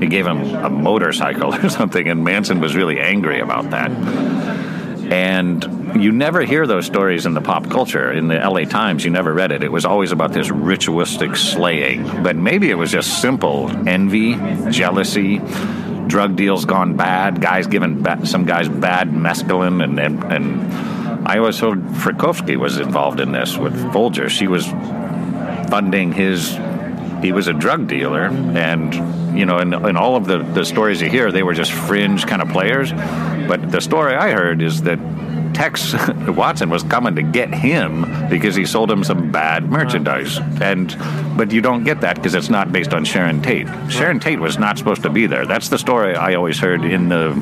He gave him a motorcycle or something, and Manson was really angry about that. And you never hear those stories in the pop culture. In the L A Times, you never read it. It was always about this ritualistic slaying. But maybe it was just simple envy, jealousy, drug deals gone bad, guys giving ba- some guys bad mescaline, and and, and I always heard Frykowski was involved in this with Folger. She was funding his. He was a drug dealer, and you know, in, in all of the, the stories you hear, they were just fringe kind of players. But the story I heard is that Tex Watson was coming to get him because he sold him some bad merchandise. And but you don't get that because it's not based on Sharon Tate. Sharon Tate was not supposed to be there. That's the story I always heard in the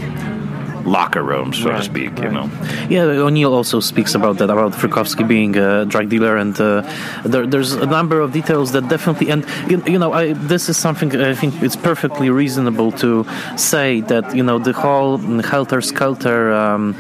locker room, so right, to speak, right. You know. Yeah, O'Neill also speaks about that, about Frykowski being a drug dealer, and uh, there, there's a number of details that definitely, and you, you know, I, this is something I think it's perfectly reasonable to say that, you know, the whole Helter Skelter um,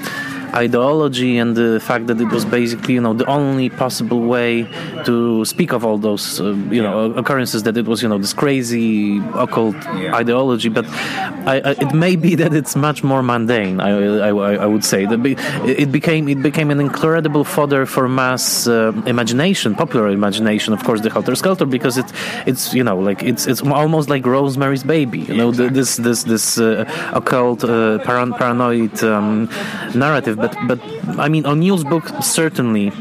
ideology and the fact that it was basically, you know, the only possible way to speak of all those, uh, you yeah. know, occurrences, that it was, you know, this crazy occult yeah. ideology. But I, I, it may be that it's much more mundane. I, I, I would say that it became it became an incredible fodder for mass uh, imagination, popular imagination. Of course, the Helter Skelter, because it it's you know like it's it's almost like Rosemary's Baby. You know, exactly. this this this uh, occult uh, paran- paranoid um, narrative. But, but I mean, O'Neill's book certainly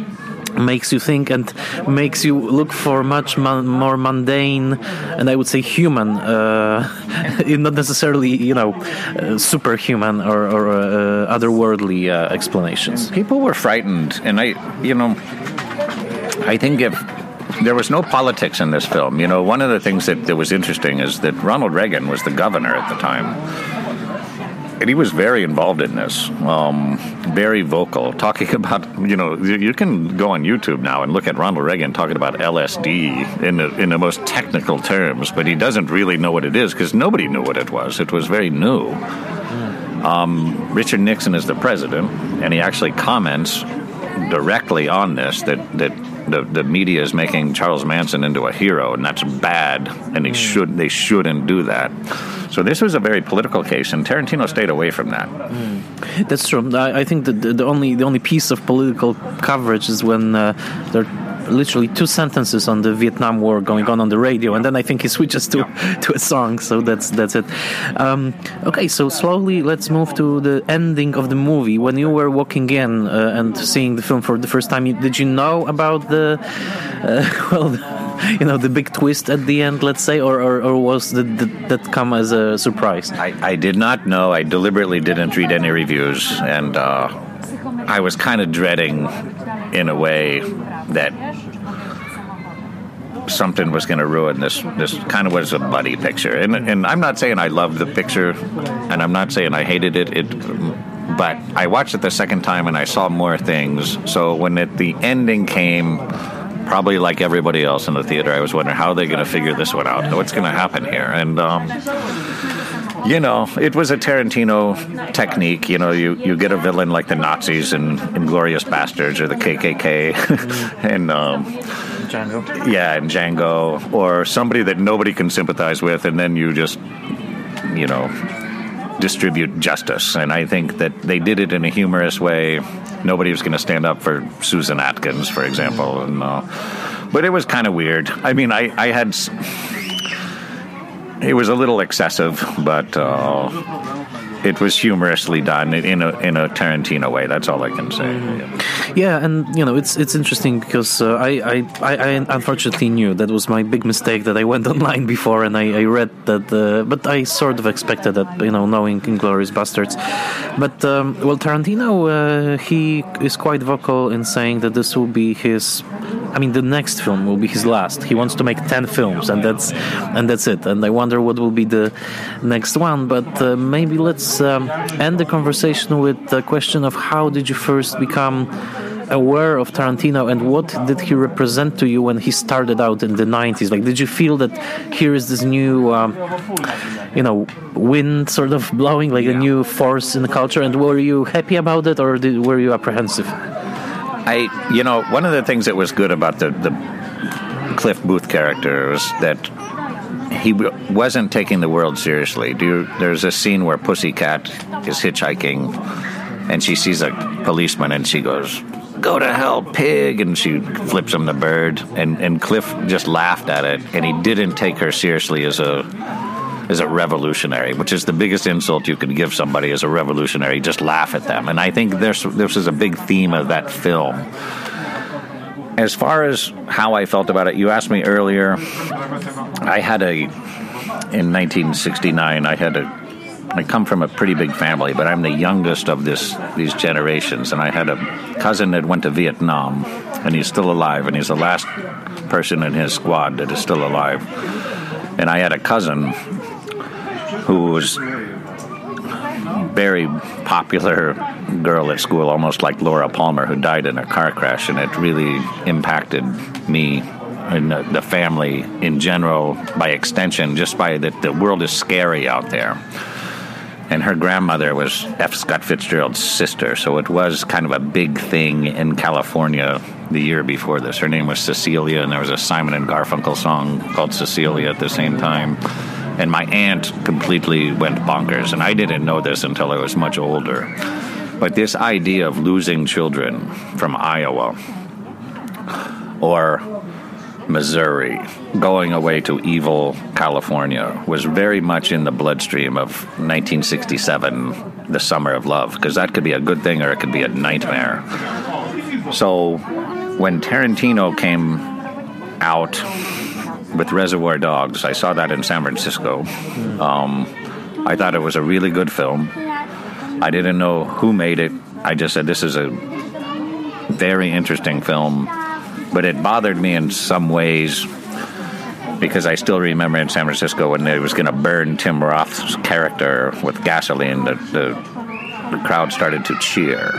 makes you think and makes you look for much man, more mundane and I would say human, uh, not necessarily, you know, uh, superhuman or, or uh, otherworldly uh, explanations. People were frightened, and I, you know, I think if there was no politics in this film, you know, one of the things that, that was interesting is that Ronald Reagan was the governor at the time. And he was very involved in this, um, very vocal, talking about, you know, you can go on YouTube now and look at Ronald Reagan talking about L S D in the, in the most technical terms, but he doesn't really know what it is because nobody knew what it was. It was very new. Um, Richard Nixon is the president, and he actually comments directly on this, that, that the, the media is making Charles Manson into a hero, and that's bad, and he should, they shouldn't do that. So this was a very political case, and Tarantino stayed away from that. Mm. That's true. I, I think that the, the only the only piece of political coverage is when uh, there are literally two sentences on the Vietnam War going on on the radio, and then I think he switches to yeah. to a song. So that's that's it. Um, okay, so slowly let's move to the ending of the movie. When you were walking in uh, and seeing the film for the first time, did you know about the uh, well? The, you know, the big twist at the end, let's say, or or, or was the, the, that come as a surprise? I, I did not know. I deliberately didn't read any reviews, and uh, I was kind of dreading, in a way, that something was going to ruin this. This kind of was a buddy picture, and and I'm not saying I loved the picture, and I'm not saying I hated it. It. But I watched it the second time, and I saw more things. So when it, the ending came, probably like everybody else in the theater, I was wondering, how are they going to figure this one out? What's going to happen here? And, um, you know, it was a Tarantino technique. You know, you, you get a villain like the Nazis and Inglourious Bastards or the K K K and, um, Django. Yeah, and Django, or somebody that nobody can sympathize with, and then you just, you know, distribute justice. And I think that they did it in a humorous way. Nobody was going to stand up for Susan Atkins, for example. And, uh, but it was kind of weird. I mean, I, I had... It was a little excessive, but uh, it was humorously done in a in a Tarantino way. That's all I can say. Mm. Yeah, and, you know, it's it's interesting because uh, I, I, I, I unfortunately knew that was my big mistake, that I went online before and I, I read that, uh, but I sort of expected that, you know, knowing Inglourious Bastards. But, um, well, Tarantino, uh, he is quite vocal in saying that this will be his, I mean, the next film will be his last. He wants to make ten films, and that's, and that's it. And I wonder what will be the next one, but uh, maybe let's um, end the conversation with the question of how did you first become aware of Tarantino, and what did he represent to you when he started out in the nineties? Like, did you feel that here is this new um, you know wind sort of blowing, like yeah. a new force in the culture, and were you happy about it, or did, were you apprehensive? I, you know, one of the things that was good about the, the Cliff Booth character was that he wasn't taking the world seriously. Do you, there's a scene where Pussycat is hitchhiking, and she sees a policeman and she goes, "Go to hell, pig," and she flips him the bird, and, and Cliff just laughed at it, and he didn't take her seriously as a as a revolutionary, which is the biggest insult you could give somebody as a revolutionary, just laugh at them. And I think this, this is a big theme of that film. As far as how I felt about it, you asked me earlier, I had a, in nineteen sixty-nine, I had a, I come from a pretty big family, but I'm the youngest of this these generations, and I had a cousin that went to Vietnam, and he's still alive, and he's the last person in his squad that is still alive. And I had a cousin who was a very popular girl at school, almost like Laura Palmer, who died in a car crash, and it really impacted me and the family in general, by extension, just by that the world is scary out there. And her grandmother was F. Scott Fitzgerald's sister, so it was kind of a big thing in California the year before this. Her name was Cecilia, and there was a Simon and Garfunkel song called Cecilia at the same time. And my aunt completely went bonkers, and I didn't know this until I was much older. But this idea of losing children from Iowa or Missouri, going away to evil California, was very much in the bloodstream of nineteen sixty-seven, the Summer of Love, because that could be a good thing or it could be a nightmare. So when Tarantino came out with Reservoir Dogs, I saw that in San Francisco. Um, I thought it was a really good film. I didn't know who made it. I just said, this is a very interesting film. But it bothered me in some ways because I still remember in San Francisco when they was going to burn Tim Roth's character with gasoline, the, the the crowd started to cheer.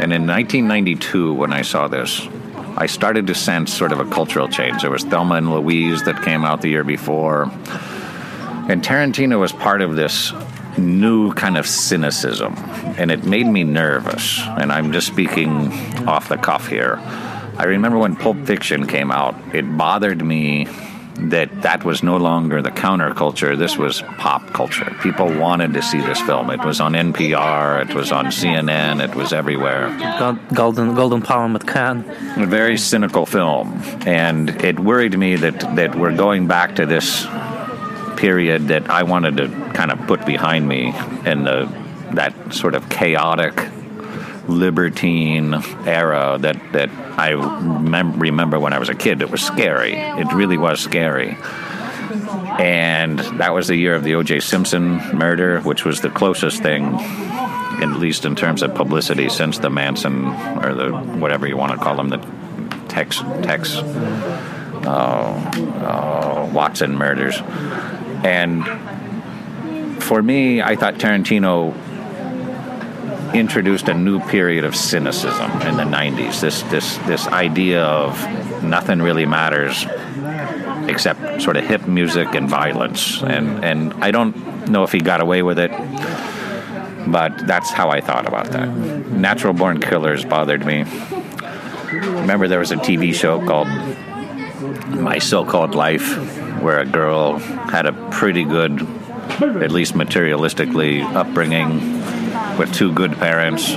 And in nineteen ninety-two, when I saw this, I started to sense sort of a cultural change. There was Thelma and Louise that came out the year before. And Tarantino was part of this new kind of cynicism. And it made me nervous. And I'm just speaking off the cuff here. I remember when Pulp Fiction came out, it bothered me that that was no longer the counterculture. This was pop culture. People wanted to see this film. It was on N P R. It was on C N N. It was everywhere. Golden Golden Palm at Cannes. A very cynical film. And it worried me that, that we're going back to this period that I wanted to kind of put behind me, and the, that sort of chaotic libertine era that, that I mem- remember when I was a kid. It was scary. It really was scary. And that was the year of the O J Simpson murder, which was the closest thing, at least in terms of publicity, since the Manson, or the whatever you want to call him, the Tex, Tex uh, uh, Watson murders. And for me, I thought Tarantino introduced a new period of cynicism in the nineties. This this this idea of nothing really matters except sort of hip music and violence. And and I don't know if he got away with it, but that's how I thought about that. Natural Born Killers bothered me. Remember, there was a T V show called My So-Called Life, where a girl had a pretty good, at least materialistically, upbringing with two good parents,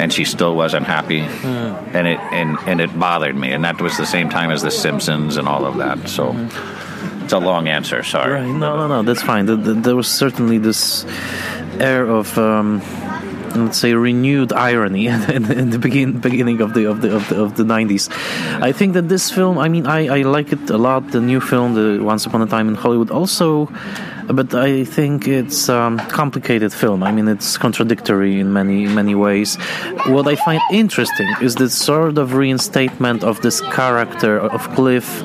and she still wasn't happy. Mm. And it and, and it bothered me, and that was the same time as The Simpsons and all of that. So mm. It's a long answer, sorry. Right. No, no, no, that's fine. There was certainly this air of, um, let's say, renewed irony in the begin, beginning of the, of the of the of the nineties. I think that this film, I mean, I, I like it a lot, the new film, the Once Upon a Time in Hollywood, also. But I think it's a um, complicated film. I mean, it's contradictory in many, many ways. What I find interesting is this sort of reinstatement of this character of Cliff,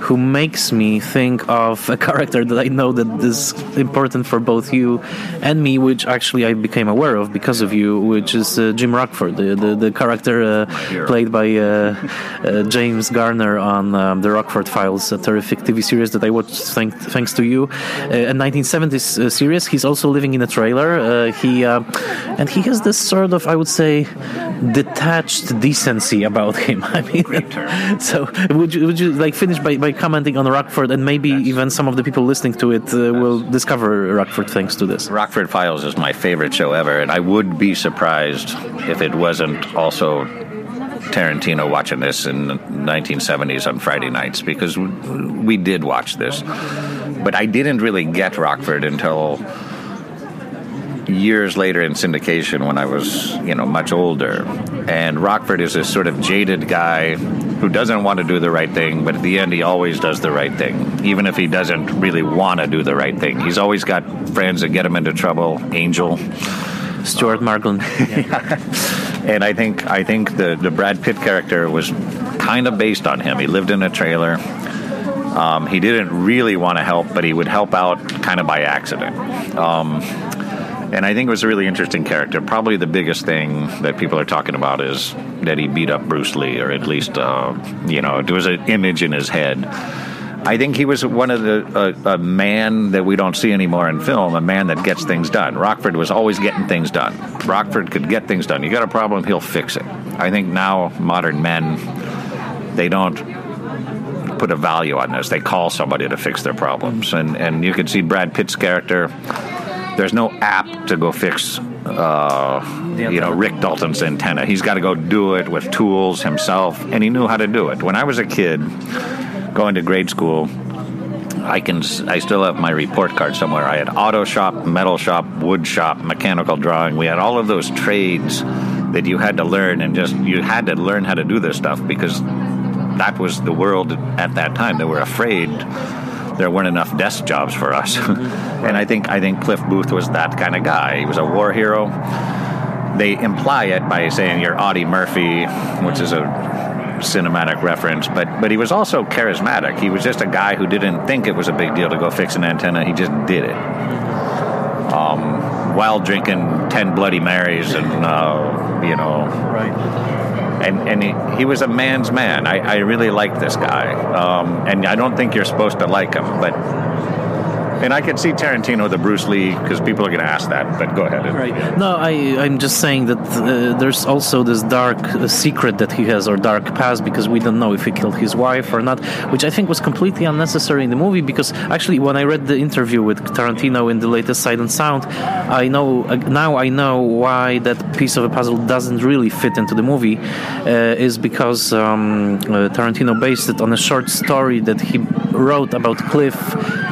who makes me think of a character that I know that is important for both you and me, which actually I became aware of because of you, which is uh, Jim Rockford, the, the, the character uh, played by uh, uh, James Garner on um, The Rockford Files, a terrific T V series that I watched thank, thanks to you. Uh, and nineteen seventies uh, series. He's also living in a trailer. Uh, he uh, and he has this sort of, I would say, detached decency about him. I mean, so would you would you like finish by, by commenting on Rockford, and maybe That's even some of the people listening to it uh, will discover Rockford thanks to this. Rockford Files is my favorite show ever, and I would be surprised if it wasn't also Tarantino watching this in the nineteen seventies on Friday nights, because we did watch this. But I didn't really get Rockford until years later in syndication when I was, you know, much older. And Rockford is this sort of jaded guy who doesn't want to do the right thing, but at the end he always does the right thing, even if he doesn't really want to do the right thing. He's always got friends that get him into trouble. Angel. Stuart Margolin. Yeah. And I think I think the, the Brad Pitt character was kind of based on him. He lived in a trailer. Um, he didn't really want to help, but he would help out kind of by accident. Um, and I think it was a really interesting character. Probably the biggest thing that people are talking about is that he beat up Bruce Lee, or at least, uh, you know, there was an image in his head. I think he was one of the a, a man that we don't see anymore in film, a man that gets things done. Rockford was always getting things done. Rockford could get things done. You got a problem, he'll fix it. I think now modern men, they don't put a value on this. They call somebody to fix their problems. And, and you can see Brad Pitt's character. There's no app to go fix, uh, you know, Rick Dalton's antenna. He's got to go do it with tools himself, and he knew how to do it. When I was a kid, going to grade school, I can I still have my report card somewhere. I had auto shop, metal shop, wood shop, mechanical drawing. We had all of those trades that you had to learn, and just you had to learn how to do this stuff because that was the world at that time. They were afraid there weren't enough desk jobs for us. And I think I think Cliff Booth was that kind of guy. He was a war hero. They imply it by saying you're Audie Murphy, which is a cinematic reference, but but he was also charismatic. He was just a guy who didn't think it was a big deal to go fix an antenna. He just did it um, while drinking ten Bloody Marys and uh, you know right. And and he, he was a man's man. I, I really liked this guy, um, and I don't think you're supposed to like him. But and I could see Tarantino, the Bruce Lee, because people are going to ask that. But go ahead. Right. No, I I'm just saying that uh, there's also this dark uh, secret that he has, or dark past, because we don't know if he killed his wife or not, which I think was completely unnecessary in the movie. Because actually, when I read the interview with Tarantino in the latest Sight and Sound, I know uh, now I know why that piece of a puzzle doesn't really fit into the movie. Uh, is because um, uh, Tarantino based it on a short story that he wrote about Cliff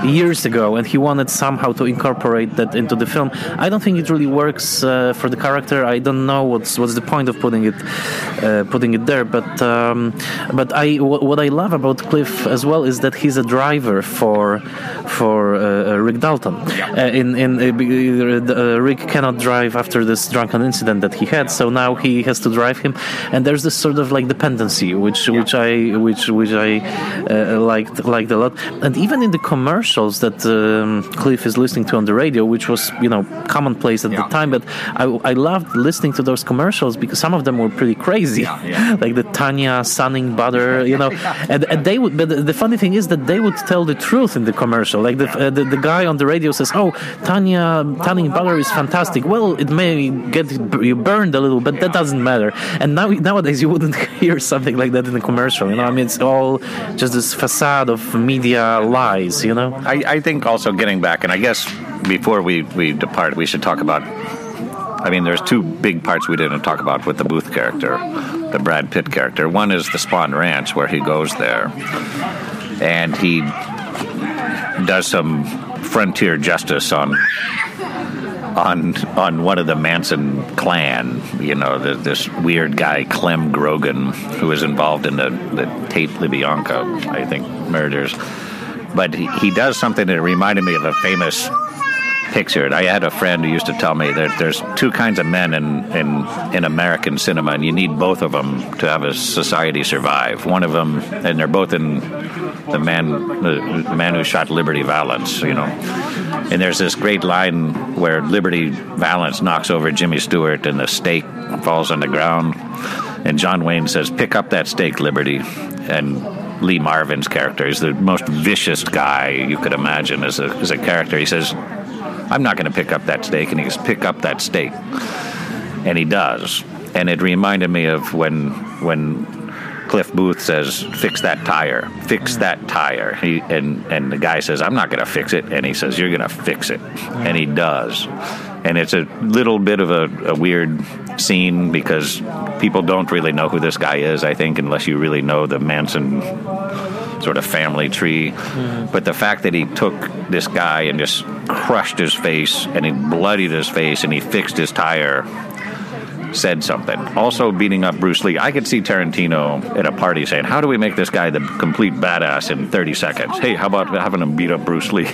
years ago, and he wanted somehow to incorporate that into the film. I don't think it really works uh, for the character. I don't know what's what's the point of putting it uh, putting it there. But um, but I w- what I love about Cliff as well is that he's a driver for for uh, Rick Dalton. Yeah. Uh, in in uh, uh, Rick cannot drive after this drunken incident that he had, so now he has to drive him, and there's this sort of like dependency, which yeah. which I which which I uh, liked liked a lot, and even in the commercial that um, Cliff is listening to on the radio, which was, you know, commonplace at yeah. the time. But I, I loved listening to those commercials because some of them were pretty crazy, yeah, yeah. like the Tanya Sunning butter, you know. and, and they would. But the funny thing is that they would tell the truth in the commercial. Like the uh, the, the guy on the radio says, "Oh, Tanya Sunning butter is fantastic." Well, it may get you burned a little, but yeah. that doesn't matter. And now nowadays you wouldn't hear something like that in a commercial. You know, I mean, it's all just this facade of media lies. You know. I, I think also getting back, and I guess before we, we depart, we should talk about, I mean, there's two big parts we didn't talk about with the Booth character, the Brad Pitt character. One is the Spahn Ranch, where he goes there, and he does some frontier justice on on on one of the Manson clan, you know, the, this weird guy, Clem Grogan, who was involved in the, the Tate LaBianca, I think, murders. But he, he does something that reminded me of a famous picture. I had a friend who used to tell me that there's two kinds of men in, in, in American cinema, and you need both of them to have a society survive. One of them, and they're both in the man, the man who shot Liberty Valance, you know. And there's this great line where Liberty Valance knocks over Jimmy Stewart, and the steak falls on the ground. And John Wayne says, "Pick up that steak, Liberty." And Lee Marvin's character is the most vicious guy you could imagine as a, as a character. He says, "I'm not going to pick up that steak." And he goes, "Pick up that steak." And he does. And it reminded me of when when Cliff Booth says, fix that tire, fix that tire. He, and, and the guy says, I'm not going to fix it. And he says, you're going to fix it. And he does. And it's a little bit of a, a weird scene because people don't really know who this guy is, I think, unless you really know the Manson sort of family tree. Mm-hmm. But the fact that he took this guy and just crushed his face and he bloodied his face and he fixed his tire said something. Also beating up Bruce Lee. I could see Tarantino at a party saying, how do we make this guy the complete badass in thirty seconds? Hey, how about having him beat up Bruce Lee?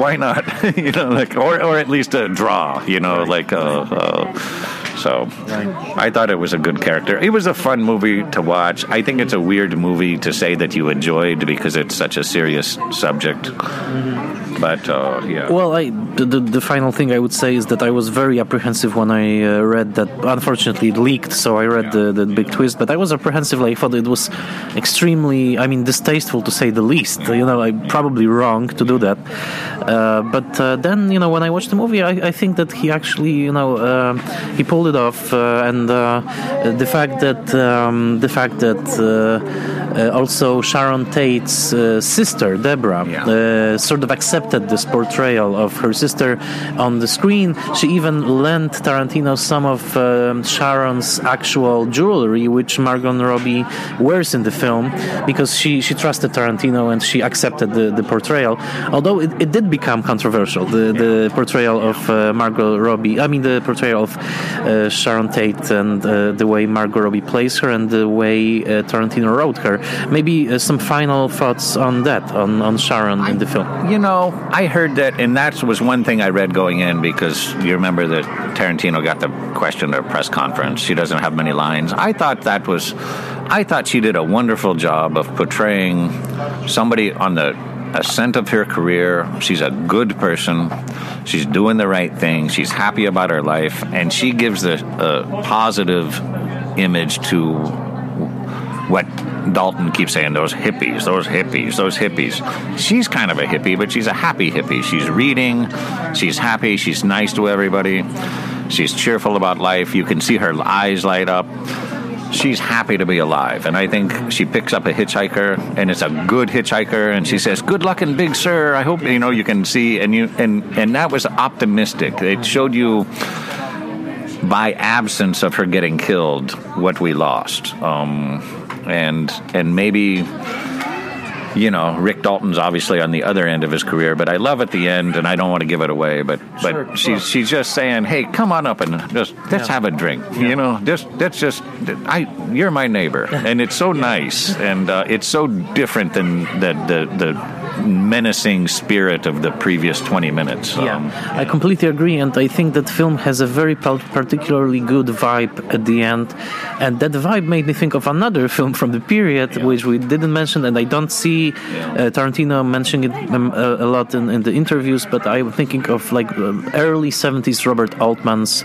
Why not? You know, like, or, or at least a draw, you know, like uh, uh, so I thought it was a good character. It was a fun movie to watch. I think it's a weird movie to say that you enjoyed because it's such a serious subject. But uh, yeah. Well, I, the, the final thing I would say is that I was very apprehensive when I I uh, read that. Unfortunately it leaked, so I read the, the big twist, but I was apprehensive. Like, I thought it was extremely, I mean, distasteful to say the least. You know, I'm probably wrong to do that, uh, but uh, then, you know, when I watched the movie, I, I think that he actually, you know, uh, he pulled it off, uh, and uh, the fact that um, the fact that uh, uh, also Sharon Tate's uh, sister Deborah yeah. uh, sort of accepted this portrayal of her sister on the screen. She even lent Tarantino some of um, Sharon's actual jewelry, which Margot Robbie wears in the film, because she, she trusted Tarantino and she accepted the, the portrayal. Although it, it did become controversial, the, the portrayal of uh, Margot Robbie, I mean the portrayal of uh, Sharon Tate, and uh, the way Margot Robbie plays her and the way uh, Tarantino wrote her. Maybe uh, some final thoughts on that, on, on Sharon I, in the film. You know, I heard that, and that was one thing I read going in, because you remember that Tarantino got the question at a press conference. She doesn't have many lines. I thought that was, I thought she did a wonderful job of portraying somebody on the ascent of her career. She's a good person. She's doing the right thing. She's happy about her life. And she gives a, a positive image to what Dalton keeps saying, those hippies, those hippies, those hippies. She's kind of a hippie, but she's a happy hippie. She's reading. She's happy. She's nice to everybody. She's cheerful about life. You can see her eyes light up. She's happy to be alive. And I think she picks up a hitchhiker, and it's a good hitchhiker, and she says, good luck and big sir. I hope, you know, you can see. And you and, and that was optimistic. It showed you, by absence of her getting killed, what we lost. Um, and and maybe... You know, Rick Dalton's obviously on the other end of his career, but I love at the end, and I don't want to give it away, but, but sure, she's, she's just saying, hey, come on up and just let's yeah. have a drink. Yeah. You know, just, that's just, I, you're my neighbor. And it's so yeah. nice, and uh, it's so different than the the, the menacing spirit of the previous twenty minutes. Yeah, um, I completely agree, and I think that film has a very particularly good vibe at the end, and that vibe made me think of another film from the period, yeah. which we didn't mention, and I don't see uh, Tarantino mentioning it um, uh, a lot in, in the interviews, but I'm thinking of like early seventies Robert Altman's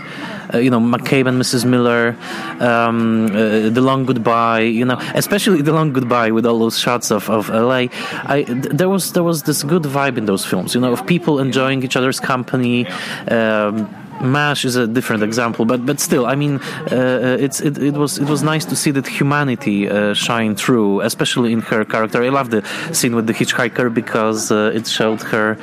uh, you know, McCabe and Missus Miller, um, uh, The Long Goodbye, you know, especially The Long Goodbye with all those shots of, of L A. I, there was There was this good vibe in those films, you know, of people enjoying each other's company. Um, MASH is a different example, but but still, I mean, uh, it's it, it was it was nice to see that humanity uh, shine through, especially in her character. I love the scene with the hitchhiker because uh, it showed her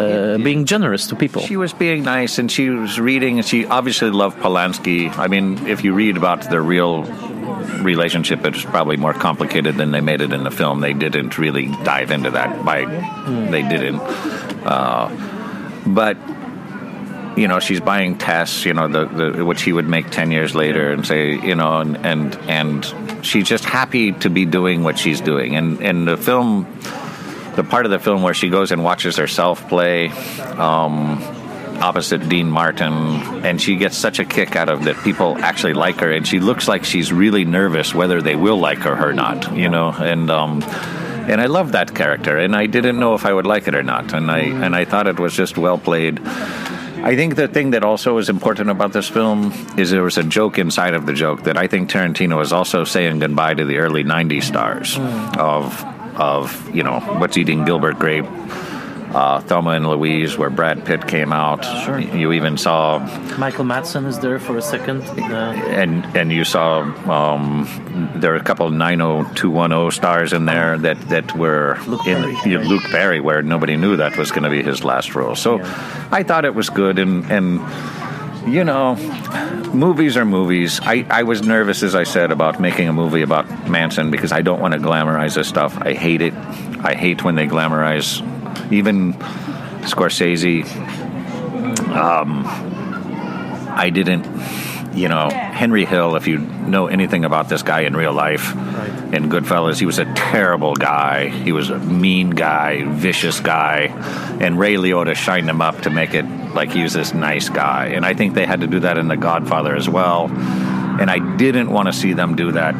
uh, being generous to people. She was being nice, and she was reading, and she obviously loved Polanski. I mean, if you read about the real relationship, it's probably more complicated than they made it in the film. They didn't really dive into that. By they didn't, uh, but. You know, she's buying tests, you know, the, the which he would make ten years later and say, you know, and, and and she's just happy to be doing what she's doing. And and the film, the part of the film where she goes and watches herself play um, opposite Dean Martin, and she gets such a kick out of that people actually like her, and she looks like she's really nervous whether they will like her or not, you know, and... Um, And I love that character, and I didn't know if I would like it or not, and I and I thought it was just well played. I think the thing that also is important about this film is there was a joke inside of the joke that I think Tarantino is also saying goodbye to the early nineties stars of of you know, What's Eating Gilbert Grape, uh, Thelma and Louise, where Brad Pitt came out. Sure. You even saw... Michael Madsen is there for a second. Uh, and and you saw um, there are a couple of nine oh two one oh stars in there that, that were... Luke in, Perry. You, Luke Perry, where nobody knew that was going to be his last role. So yeah. I thought it was good, and... and you know, movies are movies. I, I was nervous, as I said, about making a movie about Manson because I don't want to glamorize this stuff. I hate it. I hate when they glamorize even Scorsese. Um, I didn't, you know, Henry Hill, if you know anything about this guy in real life, right. In Goodfellas, he was a terrible guy. He was a mean guy, vicious guy. And Ray Liotta shined him up to make it like he was this nice guy, and I think they had to do that in The Godfather as well, and I didn't want to see them do that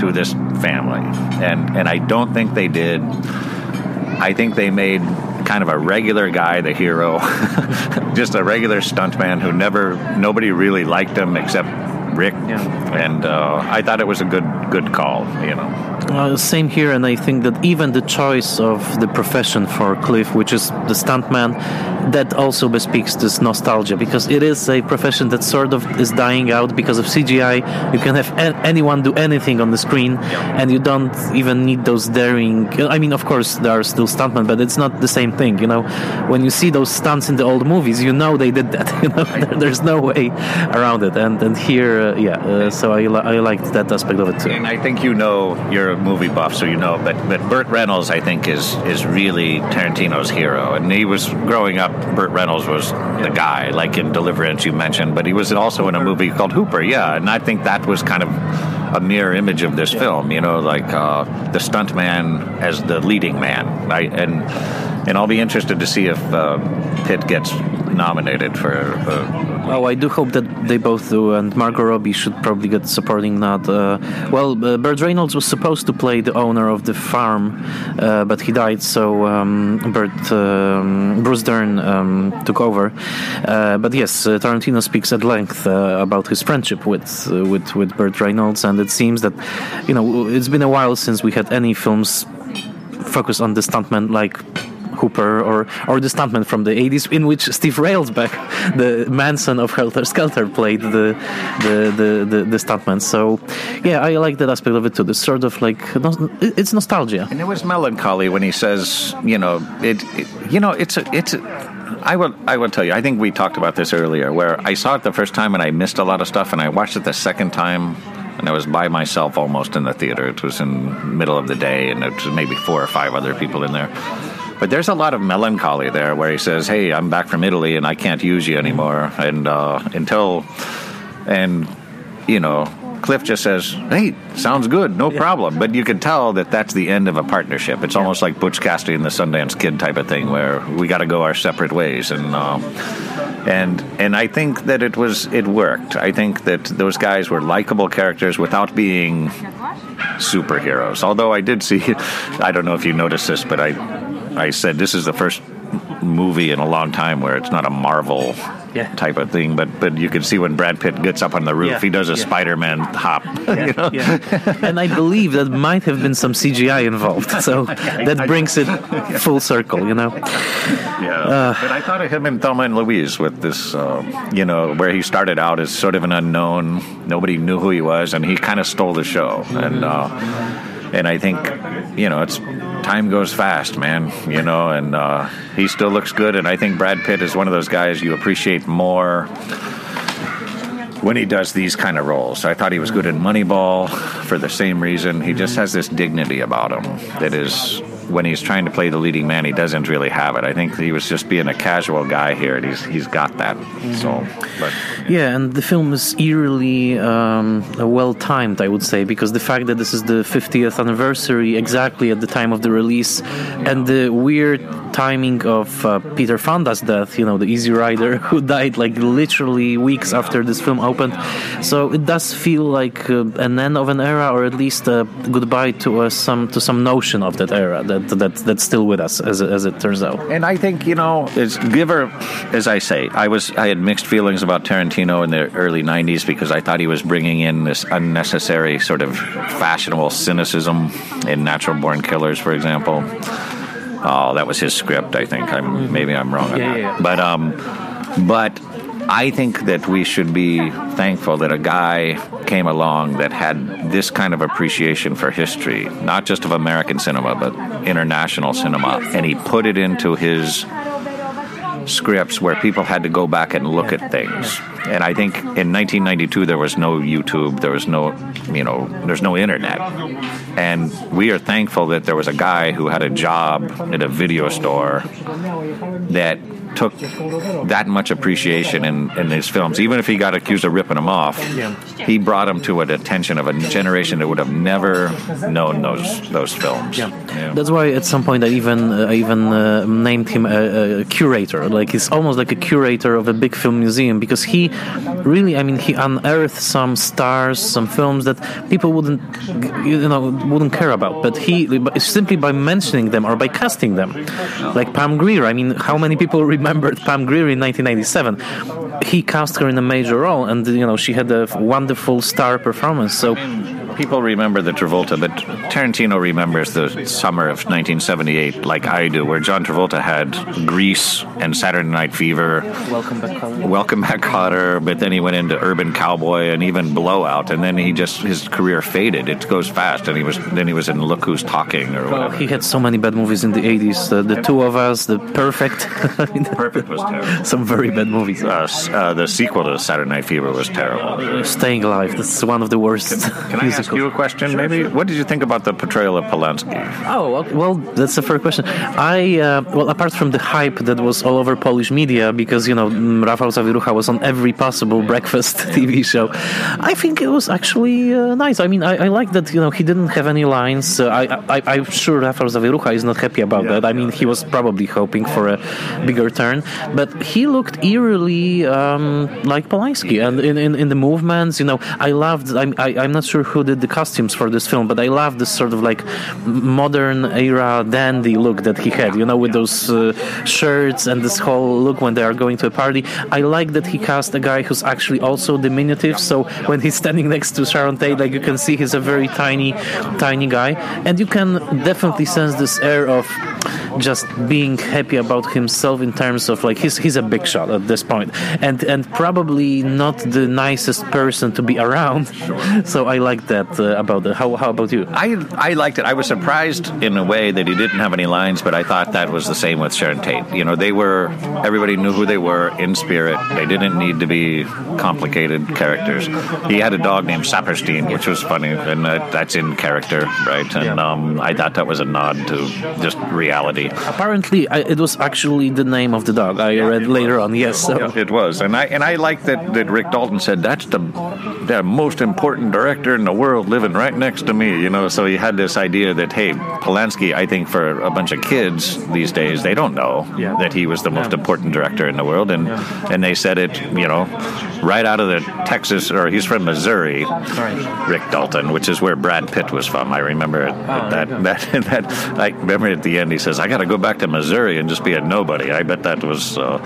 to this family, and and I don't think they did. I think they made kind of a regular guy the hero, just a regular stuntman who never nobody really liked him except Rick, yeah. and uh, I thought it was a good good call, you know. Uh, same here, and I think that even the choice of the profession for Cliff, which is the stuntman, that also bespeaks this nostalgia, because it is a profession that sort of is dying out because of C G I. You can have a- anyone do anything on the screen, and you don't even need those daring... I mean, of course, there are still stuntmen, but it's not the same thing, you know? When you see those stunts in the old movies, you know they did that, you know? There's no way around it, and, and here, uh, yeah, uh, so I, li- I liked that aspect of it, too. And I think you know you're movie buff, so you know, but but Burt Reynolds, I think, is is really Tarantino's hero, and he was growing up. Burt Reynolds was the guy, like in Deliverance you mentioned, but he was also in a movie called Hooper, yeah, and I think that was kind of a mirror image of this yeah. film, you know, like uh, the stuntman as the leading man, right? And and I'll be interested to see if uh, Pitt gets nominated for. Uh, Oh, I do hope that they both do, and Margot Robbie should probably get supporting nod. Uh, well, uh, Burt Reynolds was supposed to play the owner of the farm, uh, but he died, so um, Burt, um, Bruce Dern um, took over. Uh, but yes, uh, Tarantino speaks at length uh, about his friendship with, uh, with with Burt Reynolds, and it seems that, you know, it's been a while since we had any films focused on the stuntman like Hooper or, or the stuntman from the eighties, in which Steve Railsback, the Manson of Helter Skelter, played the the, the, the the stuntman. So, yeah, I like that aspect of it too. It's sort of like, it's nostalgia. And it was melancholy when he says, you know, it, it you know, it's a, it's a, I will, I will tell you, I think we talked about this earlier, where I saw it the first time and I missed a lot of stuff, and I watched it the second time and I was by myself almost in the theater. It was in the middle of the day, and it was maybe four or five other people in there. But there's a lot of melancholy there, where he says, "Hey, I'm back from Italy, and I can't use you anymore." And uh, until, and you know, Cliff just says, "Hey, sounds good, no yeah. problem." But you can tell that that's the end of a partnership. It's yeah. almost like Butch Cassidy and the Sundance Kid type of thing, where we got to go our separate ways. And um, and and I think that it was it worked. I think that those guys were likable characters without being superheroes. Although I did see, I don't know if you noticed this, but I. I said this is the first movie in a long time where it's not a Marvel yeah. type of thing, but but you can see when Brad Pitt gets up on the roof, yeah. he does a yeah. Spider-Man hop. Yeah. You know? Yeah. And I believe that might have been some C G I involved, so that brings it full circle, you know? Yeah, uh, but I thought of him in Thelma and Louise with this, uh, you know, where he started out as sort of an unknown, nobody knew who he was, and he kind of stole the show, and... Uh, And I think, you know, it's time goes fast, man, you know, and uh, he still looks good. And I think Brad Pitt is one of those guys you appreciate more when he does these kind of roles. So I thought he was good in Moneyball for the same reason. He just has this dignity about him that is, when he's trying to play the leading man, he doesn't really have it. I think he was just being a casual guy here, and he's he's got that. Mm-hmm. So, but, yeah. yeah, and the film is eerily um, well timed, I would say, because the fact that this is the fiftieth anniversary exactly at the time of the release, yeah. and the weird timing of uh, Peter Fonda's death, you know, the Easy Rider, who died like literally weeks yeah. after this film opened. So it does feel like uh, an end of an era, or at least a goodbye to uh, some to some notion of that era. That That, that that's still with us, as as it turns out. And I think, you know, it's giver, as I say, I was I had mixed feelings about Tarantino in the early nineties, because I thought he was bringing in this unnecessary sort of fashionable cynicism in Natural Born Killers, for example. Oh, that was his script, I think. I'm, maybe I'm wrong on yeah, that. Yeah. But, um, but I think that we should be thankful that a guy came along that had this kind of appreciation for history, not just of American cinema, but international cinema. And he put it into his scripts where people had to go back and look at things. And I think in nineteen ninety-two there was no YouTube, there was no, you know, there's no internet. And we are thankful that there was a guy who had a job at a video store that took that much appreciation in, in his films. Even if he got accused of ripping them off, he brought them to an attention of a generation that would have never known those those films. Yeah. Yeah. That's why at some point I even uh, I even uh, named him a, a curator. Like he's almost like a curator of a big film museum, because he really, I mean, he unearthed some stars, some films that people wouldn't, you know, wouldn't care about. But he simply by mentioning them or by casting them, like Pam Grier. I mean, how many people remember? Remembered Pam Grier in nineteen ninety-seven. He cast her in a major role, and you know she had a wonderful star performance. So people remember the Travolta, but Tarantino remembers the summer of nineteen seventy-eight, like I do, where John Travolta had Grease and Saturday Night Fever, Welcome Back, Kotter. Welcome Back, Kotter. But then he went into Urban Cowboy and even Blowout, and then he just his career faded. It goes fast, and he was then he was in Look Who's Talking or whatever. Well, he had so many bad movies in the eighties. Uh, the Two of Us, The Perfect. Perfect was terrible. Some very bad movies. Uh, uh, the sequel to Saturday Night Fever was terrible. Staying Alive. That's one of the worst. Can, can I ask you a question? Sure, maybe. Sure. What did you think about the portrayal of Polanski? Oh, okay. Well, that's a fair question. I uh, well, apart from the hype that was all over Polish media, because you know Rafał Zawierucha was on every possible breakfast T V show, I think it was actually uh, nice. I mean, I, I like that you know he didn't have any lines. Uh, I, I I'm sure Rafał Zawierucha is not happy about yeah, that. I mean, he was probably hoping for a bigger return, but he looked eerily um, like Polanski, and in, in, in the movements, you know, I loved. I'm I, I'm not sure who did the costumes for this film, but I loved this sort of like modern era dandy look that he had, you know, with those uh, shirts and this whole look when they are going to a party. I like that he cast a guy who's actually also diminutive, so when he's standing next to Sharon Tate, like you can see he's a very tiny, tiny guy, and you can definitely sense this air of just being happy about himself in terms of like he's he's a big shot at this point, and and probably not the nicest person to be around. Sure. So I like that uh, about the, how how about you? I I liked it. I was surprised in a way that he didn't have any lines, but I thought that was the same with Sharon Tate. You know, they were everybody knew who they were in spirit. They didn't need to be complicated characters. He had a dog named Saperstein, which was funny, and that, that's in character, right? And um, I thought that was a nod to just reality. Apparently, I, it was actually the name of the dog. I yeah, read later was. on. Yes, so. yeah, it was, and I and I like that, that Rick Dalton said that's the the most important director in the world living right next to me. You know, so he had this idea that hey, Polanski. I think for a bunch of kids these days, they don't know yeah. that he was the most yeah. important director in the world, and yeah. and they said it. You know, right out of the Texas, or he's from Missouri, right. Rick Dalton, which is where Brad Pitt was from. I remember it, oh, that that, that that I remember at the end he says, "I got to go back to Missouri and just be a nobody." I bet that was, uh,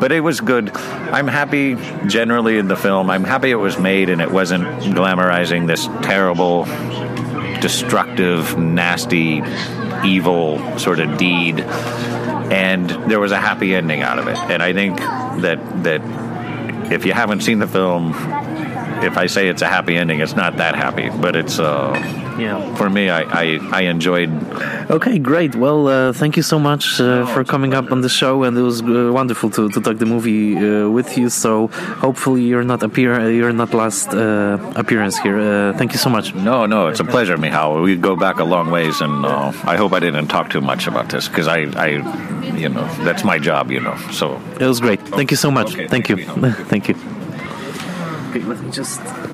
but it was good. I'm happy generally in the film. I'm happy it was made and it wasn't glamorizing this terrible, destructive, nasty, evil sort of deed. And there was a happy ending out of it. And I think that that if you haven't seen the film, if I say it's a happy ending, it's not that happy, but it's uh, yeah. for me, I, I, I enjoyed. Okay, great. Well, uh, thank you so much uh, for coming up on the show, and it was uh, wonderful to, to talk the movie uh, with you. So hopefully you're not appear you're not last uh, appearance here. Uh, thank you so much. No, no, it's a pleasure, Michał. We go back a long ways, and uh, I hope I didn't talk too much about this because I, I, you know, that's my job, you know. So it was great. Thank you so much. Okay, thank, thank you. Thank you. Okay, let me just...